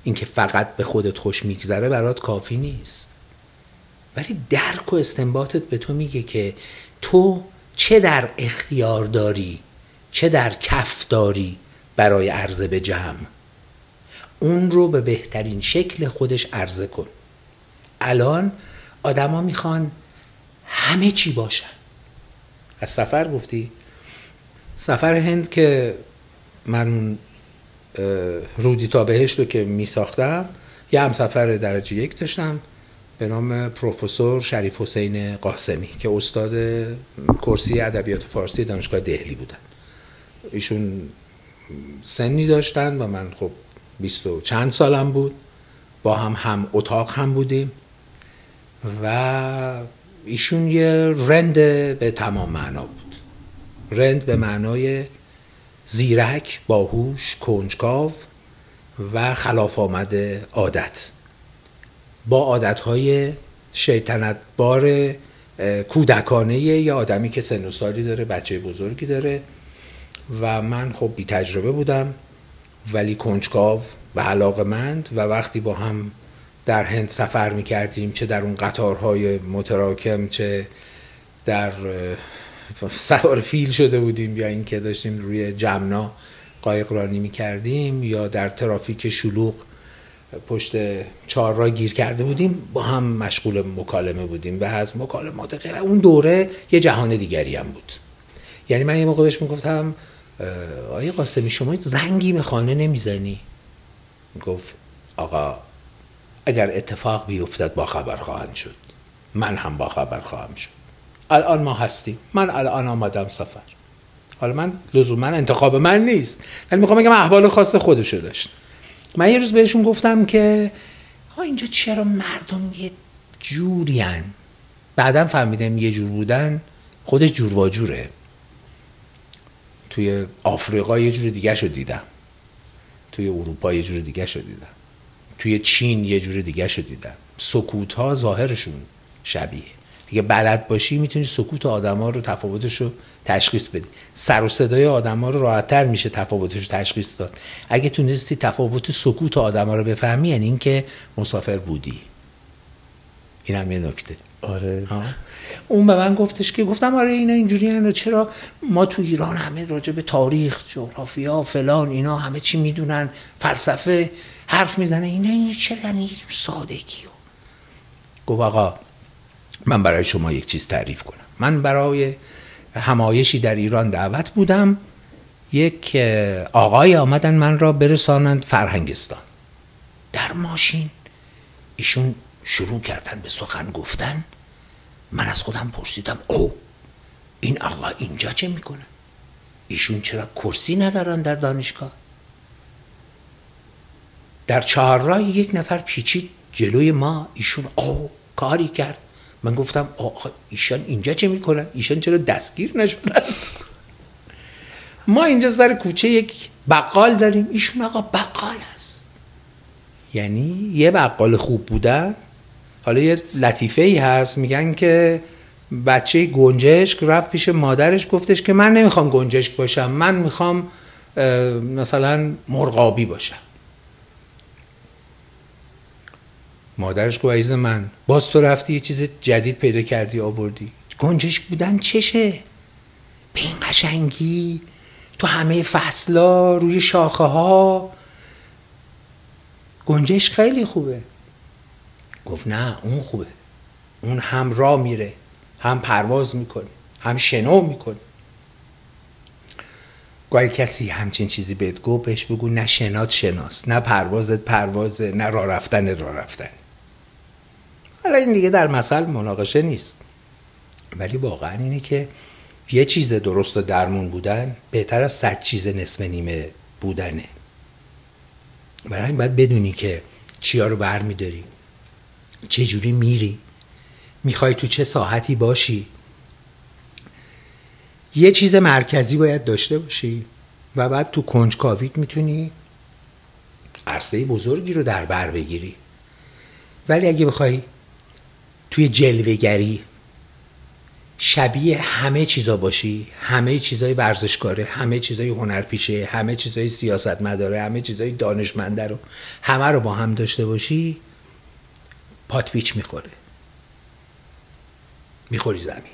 اینکه فقط به خودت خوش میگذره برات کافی نیست، ولی درک و استنباطت به تو میگه که تو چه در اختیار داری، چه در کف داری برای عرضه به جمع، اون رو به بهترین شکل خودش عرضه کن. الان آدم ها میخوان همه چی باشن. از سفر گفتی؟ سفر هند که من اون رودی تا بهشت رو که میساختم یه همسفر درجه یک داشتم به نام پروفسور شریف حسین قاسمی که استاد کرسی ادبیات فارسی دانشگاه دهلی بودن. ایشون سنی داشتن و من خب بیست و چند سالم بود، با هم هم اتاق هم بودیم و ایشون یه رند به تمام معنا بود. رند به معنای زیرک، باهوش، کنجکاو و خلاف آمده عادت، با عادتهای شیطنتبار کودکانه یا آدمی که سن و سالی داره، بچه بزرگی داره و من خب بی تجربه بودم ولی کنجکاو و علاقه‌مند و وقتی با هم در هند سفر می‌کردیم، چه در اون قطارهای متراکم، چه در سوار فیل شده بودیم یا اینکه داشتیم روی جمنا قایقرانی می‌کردیم یا در ترافیک شلوغ پشت چهارراه گیر کرده بودیم، با هم مشغول مکالمه بودیم و از مکالمات غیر اون دوره یه جهان دیگری هم بود. یعنی من یه موقع بهش میگفتم آقای قاسمی شما زنگی به خانه نمیزنی؟ میگفت آقا اگر اتفاق بیفتد با خبر خواهم شد، من هم با خبر خواهم شد، الان ما هستیم، من الان آمدم سفر. حالا من لزوما انتخاب من نیست ولی میخوام بگم احوال خاص خودشو داشت. من یه روز بهشون گفتم که ها اینجا چرا مردم یه جوری هن؟ بعدم فهمیدم یه جور بودن خودش جور و جوره. توی آفریقا یه جور دیگه شو دیدم، توی اروپا یه جور دیگه شو دیدم، توی چین یه جور دیگه شو دیدم. سکوت ها ظاهرشون شبیه دیگه، بلد باشی میتونی سکوت آدم ها رو تفاوتش رو تشخیص بدی، سر و صدای آدم ها رو راحت‌تر میشه تفاوتش رو تشخیص داد. اگه تونستی تفاوت سکوت آدم ها رو بفهمی یعنی این که مسافر بودی. این هم یه نکته. آره. ها. اون به من گفتش که گفتم آره اینا اینجوری هن، چرا ما تو ایران همه راجع به تاریخ، جغرافیا، فلان، اینا همه چی میدونن، فلسفه حرف میزنه، اینا این چرا این سادگیو؟ گفت آقا من برای شما یک چیز تعریف کنم. من برای همایشی در ایران دعوت بودم، یک آقای آمدن من را برسانند فرهنگستان. در ماشین ایشون شروع کردن به سخن گفتن. من از خودم پرسیدم او این آقا اینجا چه میکنه؟ ایشون چرا کرسی ندارن در دانشگاه؟ در چهارراه یک نفر پیچید جلوی ما، ایشون او کاری کرد. من گفتم آقا ایشان اینجا چه میکنن؟ ایشان چرا دستگیر نشدن؟ ما اینجا سر کوچه یک بقال داریم، ایشون آقا بقال هست. یعنی یه بقال خوب بودن. حالا یه لطیفه ای هست، میگن که بچه گنجشک رفت پیش مادرش گفتش که من نمیخوام گنجشک باشم، من میخوام مثلا مرغابی باشم. مادرش گفت عزیز من باز تو رفتی یه چیز جدید پیدا کردی آوردی. گنجشک بودن چشه؟ به این قشنگی تو همه فصلا روی شاخه ها گنجشک خیلی خوبه. گفت نه اون خوبه، اون هم را میره، هم پرواز میکنه، هم شنو میکنه. گوی کسی همچین چیزی بهت گفت بهش بگو نه شنات شناست، نه پروازت پروازه، نه را رفتن را رفتن. حالا این دیگه در مثل مناقشه نیست، ولی واقعا اینه که یه چیز درست و درمون بودن بهتر از صد چیز نصف نیمه بودنه. برای همین باید بدونی که چیا رو برمی‌داری، چه جوری میری، میخوای تو چه ساعتی باشی. یه چیز مرکزی باید داشته باشی و بعد تو کنجکاویت میتونی عرصه بزرگی رو در بر بگیری. ولی اگه بخوای توی جلوه‌گری شبیه همه چیزا باشی، همه چیزای ورزشکاره، همه چیزای هنرپیشه، همه چیزای سیاستمداره، همه چیزای دانشمنده رو همه رو با هم داشته باشی، پاتپیچ میخوره، میخوری زمین.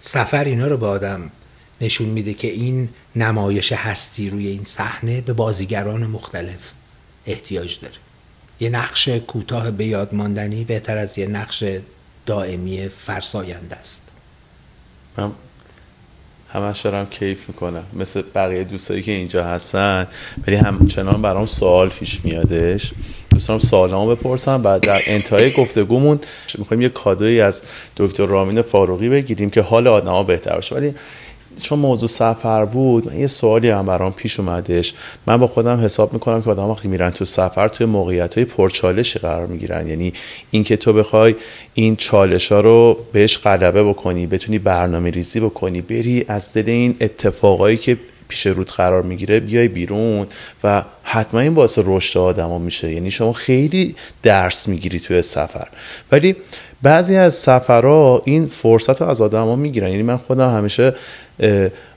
سفر اینا رو به آدم نشون میده که این نمایش هستی روی این صحنه به بازیگران مختلف احتیاج داره. یه نقش کوتاه به یاد ماندنی بهتر از یه نقش دائمی فرساینده است. من همش دارم کیف میکنم مثل بقیه دوستایی که اینجا هستن، ولی همچنان برام سوال پیش میادش. دوست دارم سوالامو بپرسم و در انتهای گفتگومون میخوایم یه کادویی از دکتر رامین فاروقی بگیریم که حال آدم‌ها بهتر بشه. ولی چون موضوع سفر بود، یه سوالی هم برام پیش اومدش. من با خودم حساب میکنم که آدم وقتی میرن تو سفر توی موقعیت‌های پرچالشی قرار میگیرن، یعنی اینکه تو بخوای این چالش‌ها رو بهش غلبه بکنی، بتونی برنامه‌ریزی بکنی، بری از دل این اتفاقایی که پیش رود قرار میگیره بیای بیرون، و حتما این باعث رشد آدما میشه. یعنی شما خیلی درس میگیری توی سفر، ولی بعضی از سفرها این فرصت رو از آدما میگیرن. یعنی من خودم همیشه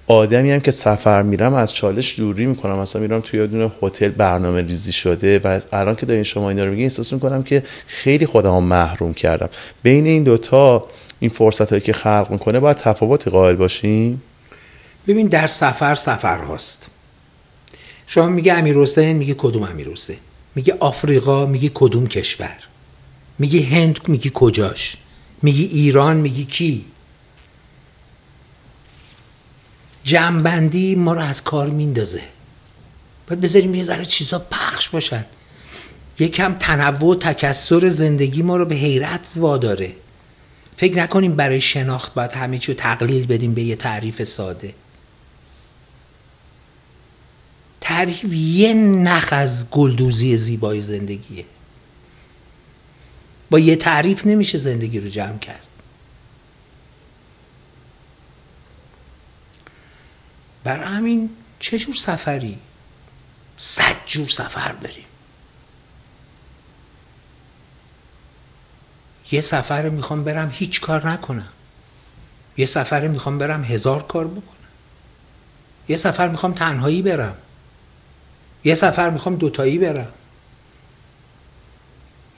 آدمی هم که سفر میرم از چالش دوری میکنم، مثلا میرم توی یه دونه هتل برنامه ریزی شده و الان که دارین شما اینا رو میگین احساس میکنم که خیلی خودم محروم کردم. بین این دوتا، این فرصت هایی که خلق میکنه باید تفاوتی قائل باشیم. ببین در سفر سفر هاست. شما میگه امیر حسین، میگه کدوم امیر حسین، میگه آفریقا، میگه کدوم کشور، میگه هند، میگه کجاش، میگه ایران، میگه کی. جنبندی ما رو از کار میندازه. باید بذاریم یه ذره چیزا پخش باشن. یکم تنوع و تکثر زندگی ما رو به حیرت واداره. فکر نکنیم برای شناخت باید همه چی رو تقلیل بدیم به یه تعریف ساده. تعریف یه نخ از گلدوزی زیبای زندگیه. با یه تعریف نمیشه زندگی رو جمع کرد. برای همین چه جور سفری؟ صد جور سفر داریم. یه سفر میخوام برم هیچ کار نکنم، یه سفر میخوام برم هزار کار بکنم، یه سفر میخوام تنهایی برم، یه سفر میخوام دوتایی برم،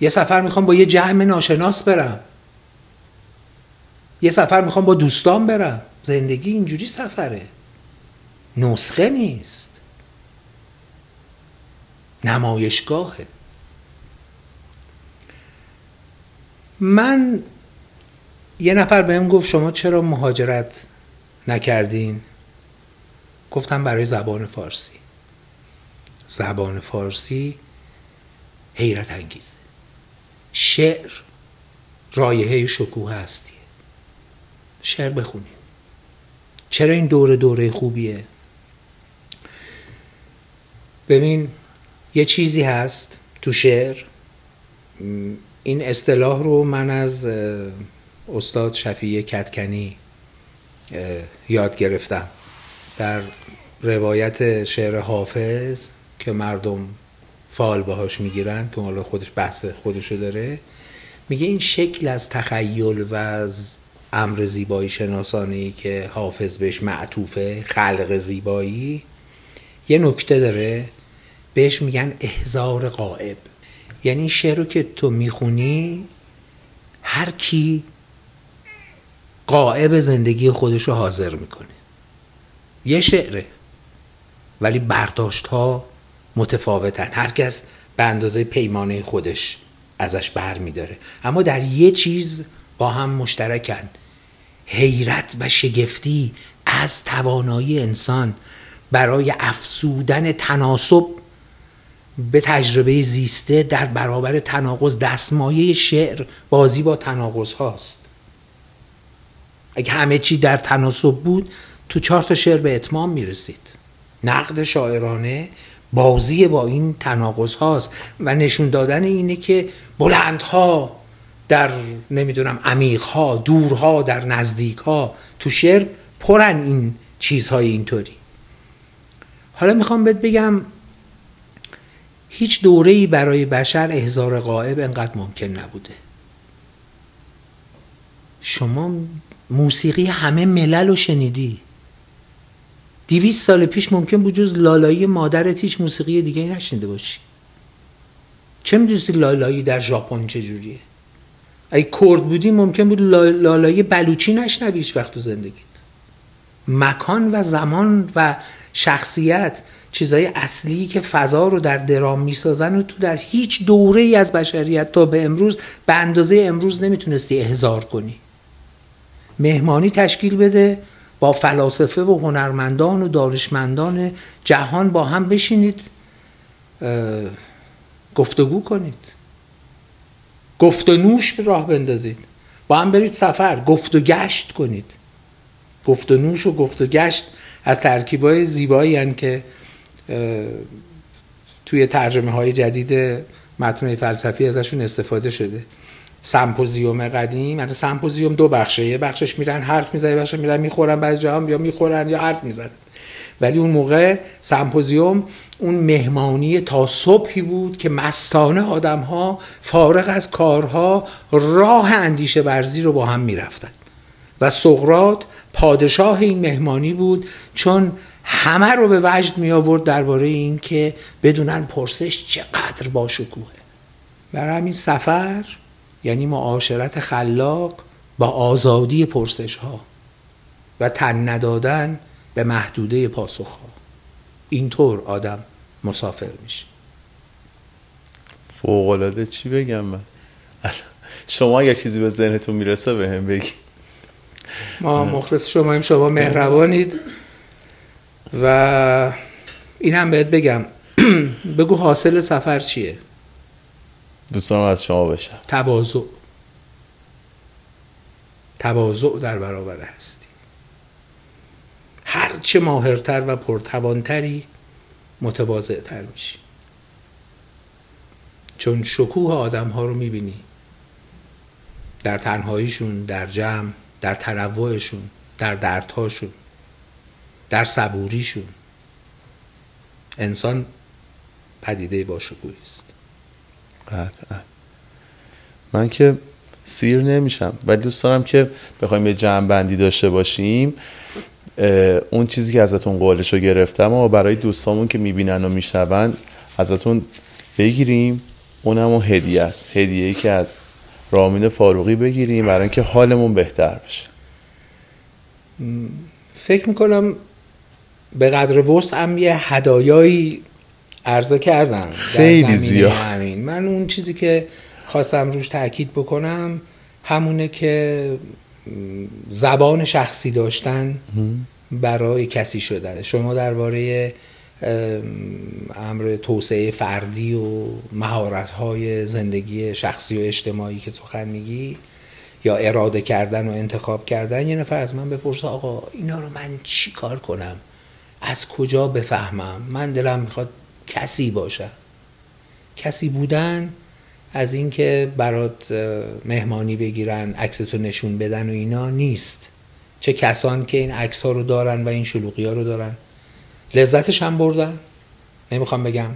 یه سفر میخوام با یه جمع ناشناس برم، یه سفر میخوام با دوستان برم. زندگی اینجوری سفره، نسخه نیست، نمایشگاهه. من یه نفر بهم گفت شما چرا مهاجرت نکردین؟ گفتم برای زبان فارسی. زبان فارسی حیرت انگیزه. شعر رایحه شکوه هستیه. شعر بخونیم. چرا این دوره دوره خوبیه؟ ببین یه چیزی هست تو شعر، این اصطلاح رو من از استاد شفیعی کدکنی یاد گرفتم در روایت شعر حافظ که مردم فال باهاش میگیرن، که حالا خودش بحث خودشو داره. میگه این شکل از تخیل و از امر زیبایی شناسانی که حافظ بهش معطوفه، خلق زیبایی، یه نکته داره بهش میگن احضار غائب. یعنی شعر رو که تو میخونی هر کی غائب زندگی خودش رو حاضر میکنه. یه شعره ولی برداشت ها متفاوتن، هر کس به اندازه پیمانه خودش ازش بر میداره، اما در یه چیز با هم مشترکن: حیرت و شگفتی از توانایی انسان برای افزودن تناسب به تجربه زیسته در برابر تناقض، دستمایه شعر بازی با تناقض هاست. اگه همه چی در تناسب بود تو چهار تا شعر به اتمام میرسید. نقد شاعرانه بازی با این تناقض هاست و نشون دادن اینه که بلندها در نمیدونم عمیقها، دورها در نزدیکها، تو شعر پرن این چیزهای اینطوری. حالا میخوام بهت بگم هیچ دوره‌ای برای بشر احضار غائب انقدر ممکن نبوده. شما موسیقی همه ملل رو شنیدی. دویست سال پیش ممکن بود جز لالایی مادرت هیچ موسیقی دیگه نشنیده باشی. چه میدونستی لالایی در ژاپن چجوریه؟ اگه کرد بودی ممکن بود لالایی بلوچی نشنوی هیچ وقت تو زندگیت. مکان و زمان و شخصیت، چیزای اصلی که فضا رو در درام میسازن و تو در هیچ دوره‌ای از بشریت تا به امروز به اندازه امروز نمیتونستی احضار کنی. مهمانی تشکیل بده با فلاسفه و هنرمندان و دانشمندان جهان، با هم بشینید گفتگو کنید، گفت و نوش راه بندازید، با هم برید سفر، گفت و گشت کنید. گفت و نوش و گفت و گشت از ترکیبای زیبایی هن که توی ترجمه های جدید متن فلسفی ازشون استفاده شده. سمپوزیوم قدیم، یعنی سمپوزیوم دو بخشه، یه بخشش میرن حرف میزنن، یه بخشش میرن میخورن، بعضی جاها یا میخورن یا حرف میزنن. ولی اون موقع سمپوزیوم اون مهمانی تا صبحی بود که مستانه آدم‌ها فارغ از کارها راه اندیشه ورزی رو با هم میرفتن و سقراط پادشاه این مهمانی بود، چون همه رو به وجد می آورد درباره این که بدونن پرسش چقدر با شکوهه. برای همین سفر یعنی معاشرت خلاق با آزادی پرسش ها و تن ندادن به محدوده پاسخ ها. اینطور آدم مسافر میشه. فوق العاده. چی بگم من؟ شما اگر چیزی به ذهنتون میرسه به هم بگی. ما مخلص شماییم، شما مهربانید. و این هم بهت بگم بگو حاصل سفر چیه؟ دوستانم از شما بشم تواضع. تواضع در برابر هستی. هر چه ماهرتر و پرتوانتری متواضع‌تر میشی، چون شکوه آدم‌ها رو میبینی در تنهاییشون، در جمع، در تنوعشون، در دردهاشون، در صبوریشون. انسان پدیده باشکوهی است. قطعا. من که سیر نمیشم، ولی دوست دارم که بخوایم یه جمع‌بندی داشته باشیم. اون چیزی که ازتون قولشو گرفتم و برای دوستامون که میبینن و میشنون ازتون بگیریم، اونم اون هدیه است. هدیه‌ای که از رامین فاروقی بگیریم برای اینکه حالمون بهتر بشه. فکر میکنم به قدر وسعم یه هدایایی عرضه کردم. خیلی زیاد. من اون چیزی که خواستم روش تأکید بکنم همونه که زبان شخصی داشتن برای کسی شدن. شما درباره امر توسعه فردی و مهارت‌های زندگی شخصی و اجتماعی که سخن میگی یا اراده کردن و انتخاب کردن، یه نفر از من بپرسه آقا اینا رو من چی کار کنم، از کجا بفهمم، من دلم میخواد کسی باشم. کسی بودن از این که برات مهمانی بگیرن، عکستو نشون بدن و اینا نیست. چه کسان که این عکس‌ها رو دارن و این شلوغی‌ها رو دارن لذتش هم بردن. نمیخوام بگم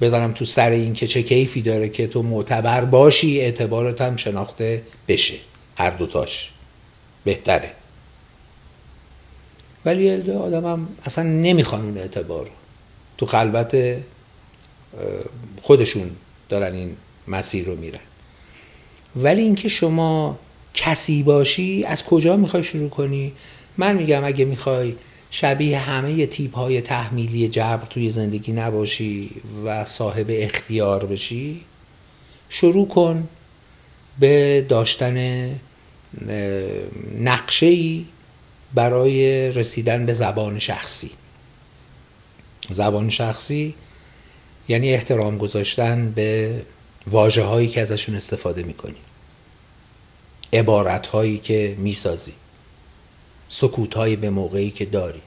بذارم تو سر این که چه کیفی داره که تو معتبر باشی، اعتبارت هم شناخته بشه، هر دوتاش بهتره. ولی آدم هم اصلا نمیخوان اون اعتبار رو، تو خلوت خودشون دارن این مسیر رو میرن. ولی اینکه شما کسی باشی از کجا میخوای شروع کنی؟ من میگم اگه میخوای شبیه همه تیپ‌های تحمیلی جبر توی زندگی نباشی و صاحب اختیار بشی، شروع کن به داشتن نقشه‌ای برای رسیدن به زبان شخصی. زبان شخصی یعنی احترام گذاشتن به واژه هایی که ازشون استفاده میکنی، عبارت هایی که میسازی، سکوت هایی به موقعی که داری،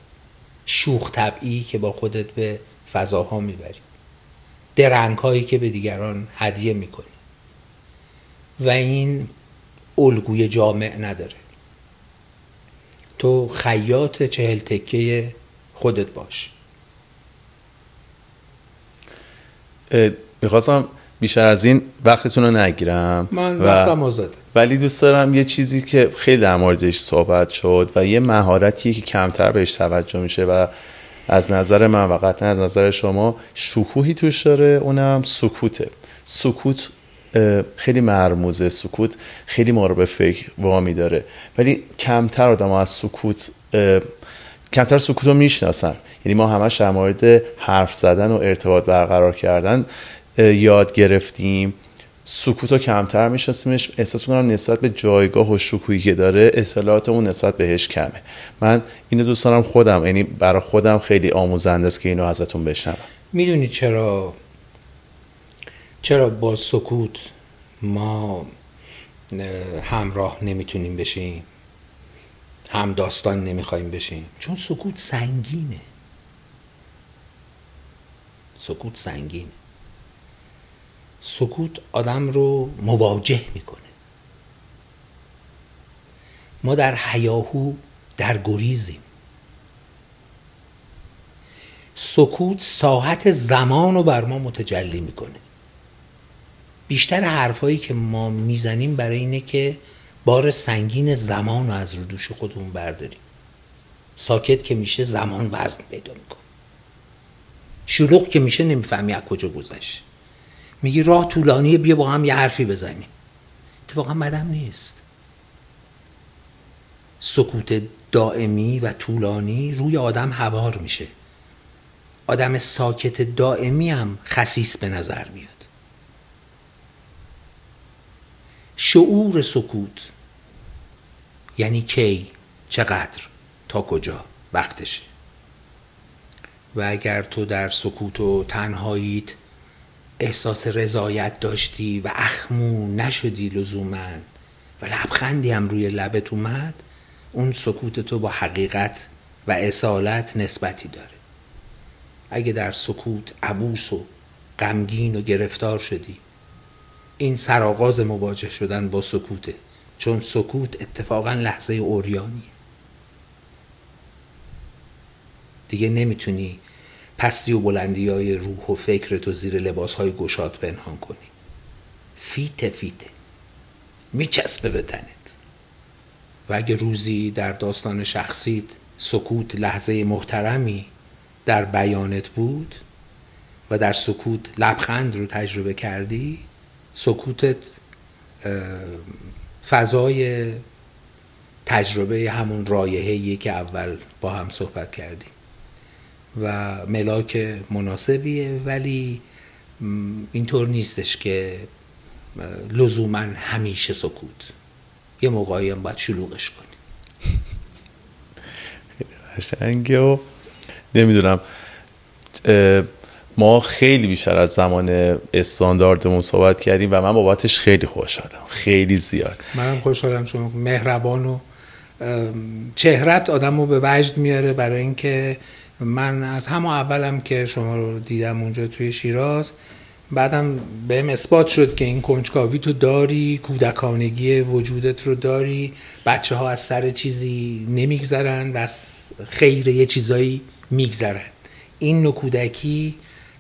شوخ طبعی که با خودت به فضاها میبری، درنگ هایی که به دیگران هدیه میکنی. و این الگوی جامع نداره. تو خیاط چهل تکه خودت باش. میخواستم بیشتر از این وقتتون رو نگیرم، من وقتم آزاده، ولی دوست دارم یه چیزی که خیلی در موردش صحبت شد و یه مهارتیه که کمتر بهش توجه میشه و از نظر من و قطعا از نظر شما شکوهی توش داره، اونم سکوته. سکوت خیلی مرموزه، سکوت خیلی ما رو به فکر وامی داره، ولی کمتر آدم از سکوت کمتر سکوت رو میشناسن. یعنی ما همش در مورد حرف زدن و ارتباط برقرار کردن یاد گرفتیم، سکوت رو کمتر میشناسیمش. احساس میکنم نسبت به جایگاه و شکویی که داره اطلاعاتمون نسبت بهش کمه. من اینو دوست دارم خودم، یعنی برای خودم خیلی آموزنده است که اینو ازتون بشنوم. میدونی چرا چرا با سکوت ما همراه نمیتونیم بشیم، هم داستان نمیخوایم بشیم؟ چون سکوت سنگینه. سکوت سنگینه. سکوت آدم رو مواجه میکنه. ما در هیاهو در گریزیم. سکوت ساعت زمان رو بر ما متجلی میکنه. بیشتر حرفایی که ما میزنیم برای اینه که بار سنگین زمان رو از رو دوش خودمون برداریم. ساکت که میشه زمان وزن پیدا میکنه. شلوغ که میشه نمیفهمی از کجا گذشت. میگی راه طولانیه، بیا با هم یه حرفی بزنیم. اتفاقا بدم نیست. سکوت دائمی و طولانی روی آدم هوار میشه. آدم ساکت دائمی هم خسیس به نظر میاد. شعور سکوت یعنی کی، چقدر، تا کجا وقتشه. و اگر تو در سکوت و تنهاییت احساس رضایت داشتی و اخمون نشدی لزوماً و لبخندی هم روی لبت اومد، اون سکوت تو با حقیقت و اصالت نسبتی داره. اگه در سکوت عبوس و غمگین و گرفتار شدی، این سرآغاز مواجه شدن با سکوته، چون سکوت اتفاقاً لحظه اوریانیه. دیگه نمیتونی پستی و بلندی های روح و فکرتو زیر لباس های گشاد پنهان کنی. فیته فیته میچسبه به تنت. و اگه روزی در داستان شخصیت سکوت لحظه محترمی در بیانت بود و در سکوت لبخند رو تجربه کردی، سکوتت فضای تجربه همون رایحه‌ای که اول با هم صحبت کردیم و ملاک مناسبیه. ولی اینطور نیستش که لزوما همیشه سکوت، یه موقعی هم باید شلوغش کنی. قشنگه. و نمیدونم، ما خیلی بیشتر از زمان استانداردمون صحبت کردیم و من بابتش خیلی خوشحالم، خیلی زیاد. منم خوشحالم. شما مهربان و چهرت آدمو به وجد میاره. برای اینکه من از همون اولم که شما رو دیدم اونجا توی شیراز، بعدم بهم اثبات شد که این کنجکاوی تو داری، کودکانگی وجودت رو داری. بچه ها از سر چیزی نمیگذرن و از خیر یه چیزایی میگذرن. این کودکی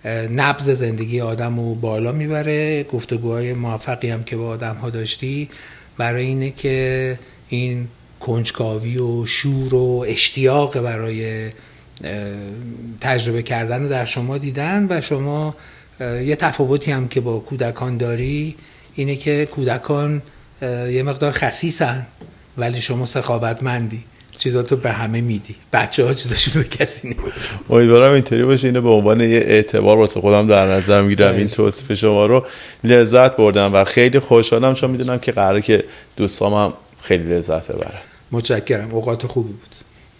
نبض زندگی آدم رو بالا میبره. گفتگوهای موفقی هم که با آدم ها داشتی برای اینه که این کنجکاوی و شور و اشتیاق برای تجربه کردن رو در شما دیدن. و شما یه تفاوتی هم که با کودکان داری اینه که کودکان یه مقدار خسیسن، ولی شما سخاوتمندی، چیزاتو به همه میدی. بچه‌ها چیزاشو به کسی نمیدن. امیدوارم اینطوری باشه. اینو به عنوان یه اعتبار واسه خودم در نظر میگیرم. این توصیف شما رو لذت بردم و خیلی خوشحالم، چون میدونم که قراره که دوستام هم خیلی لذت ببرن. متشکرم. اوقات خوبی بود.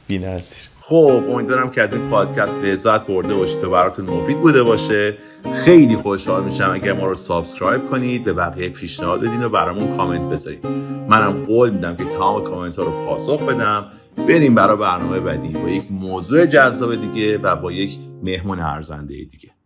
بی‌نظیر. خب امیدوارم که از این پادکست لذت برده باشید و براتون مفید بوده باشه. خیلی خوشحال میشم اگر ما رو سابسکرایب کنید، به بقیه پیشنهاد بدین و برامون کامنت بذارید. منم قول میدم که تمام کامنت ها رو پاسخ بدم. بریم برای برنامه بعدی با یک موضوع جذاب دیگه و با یک مهمون ارزنده دیگه.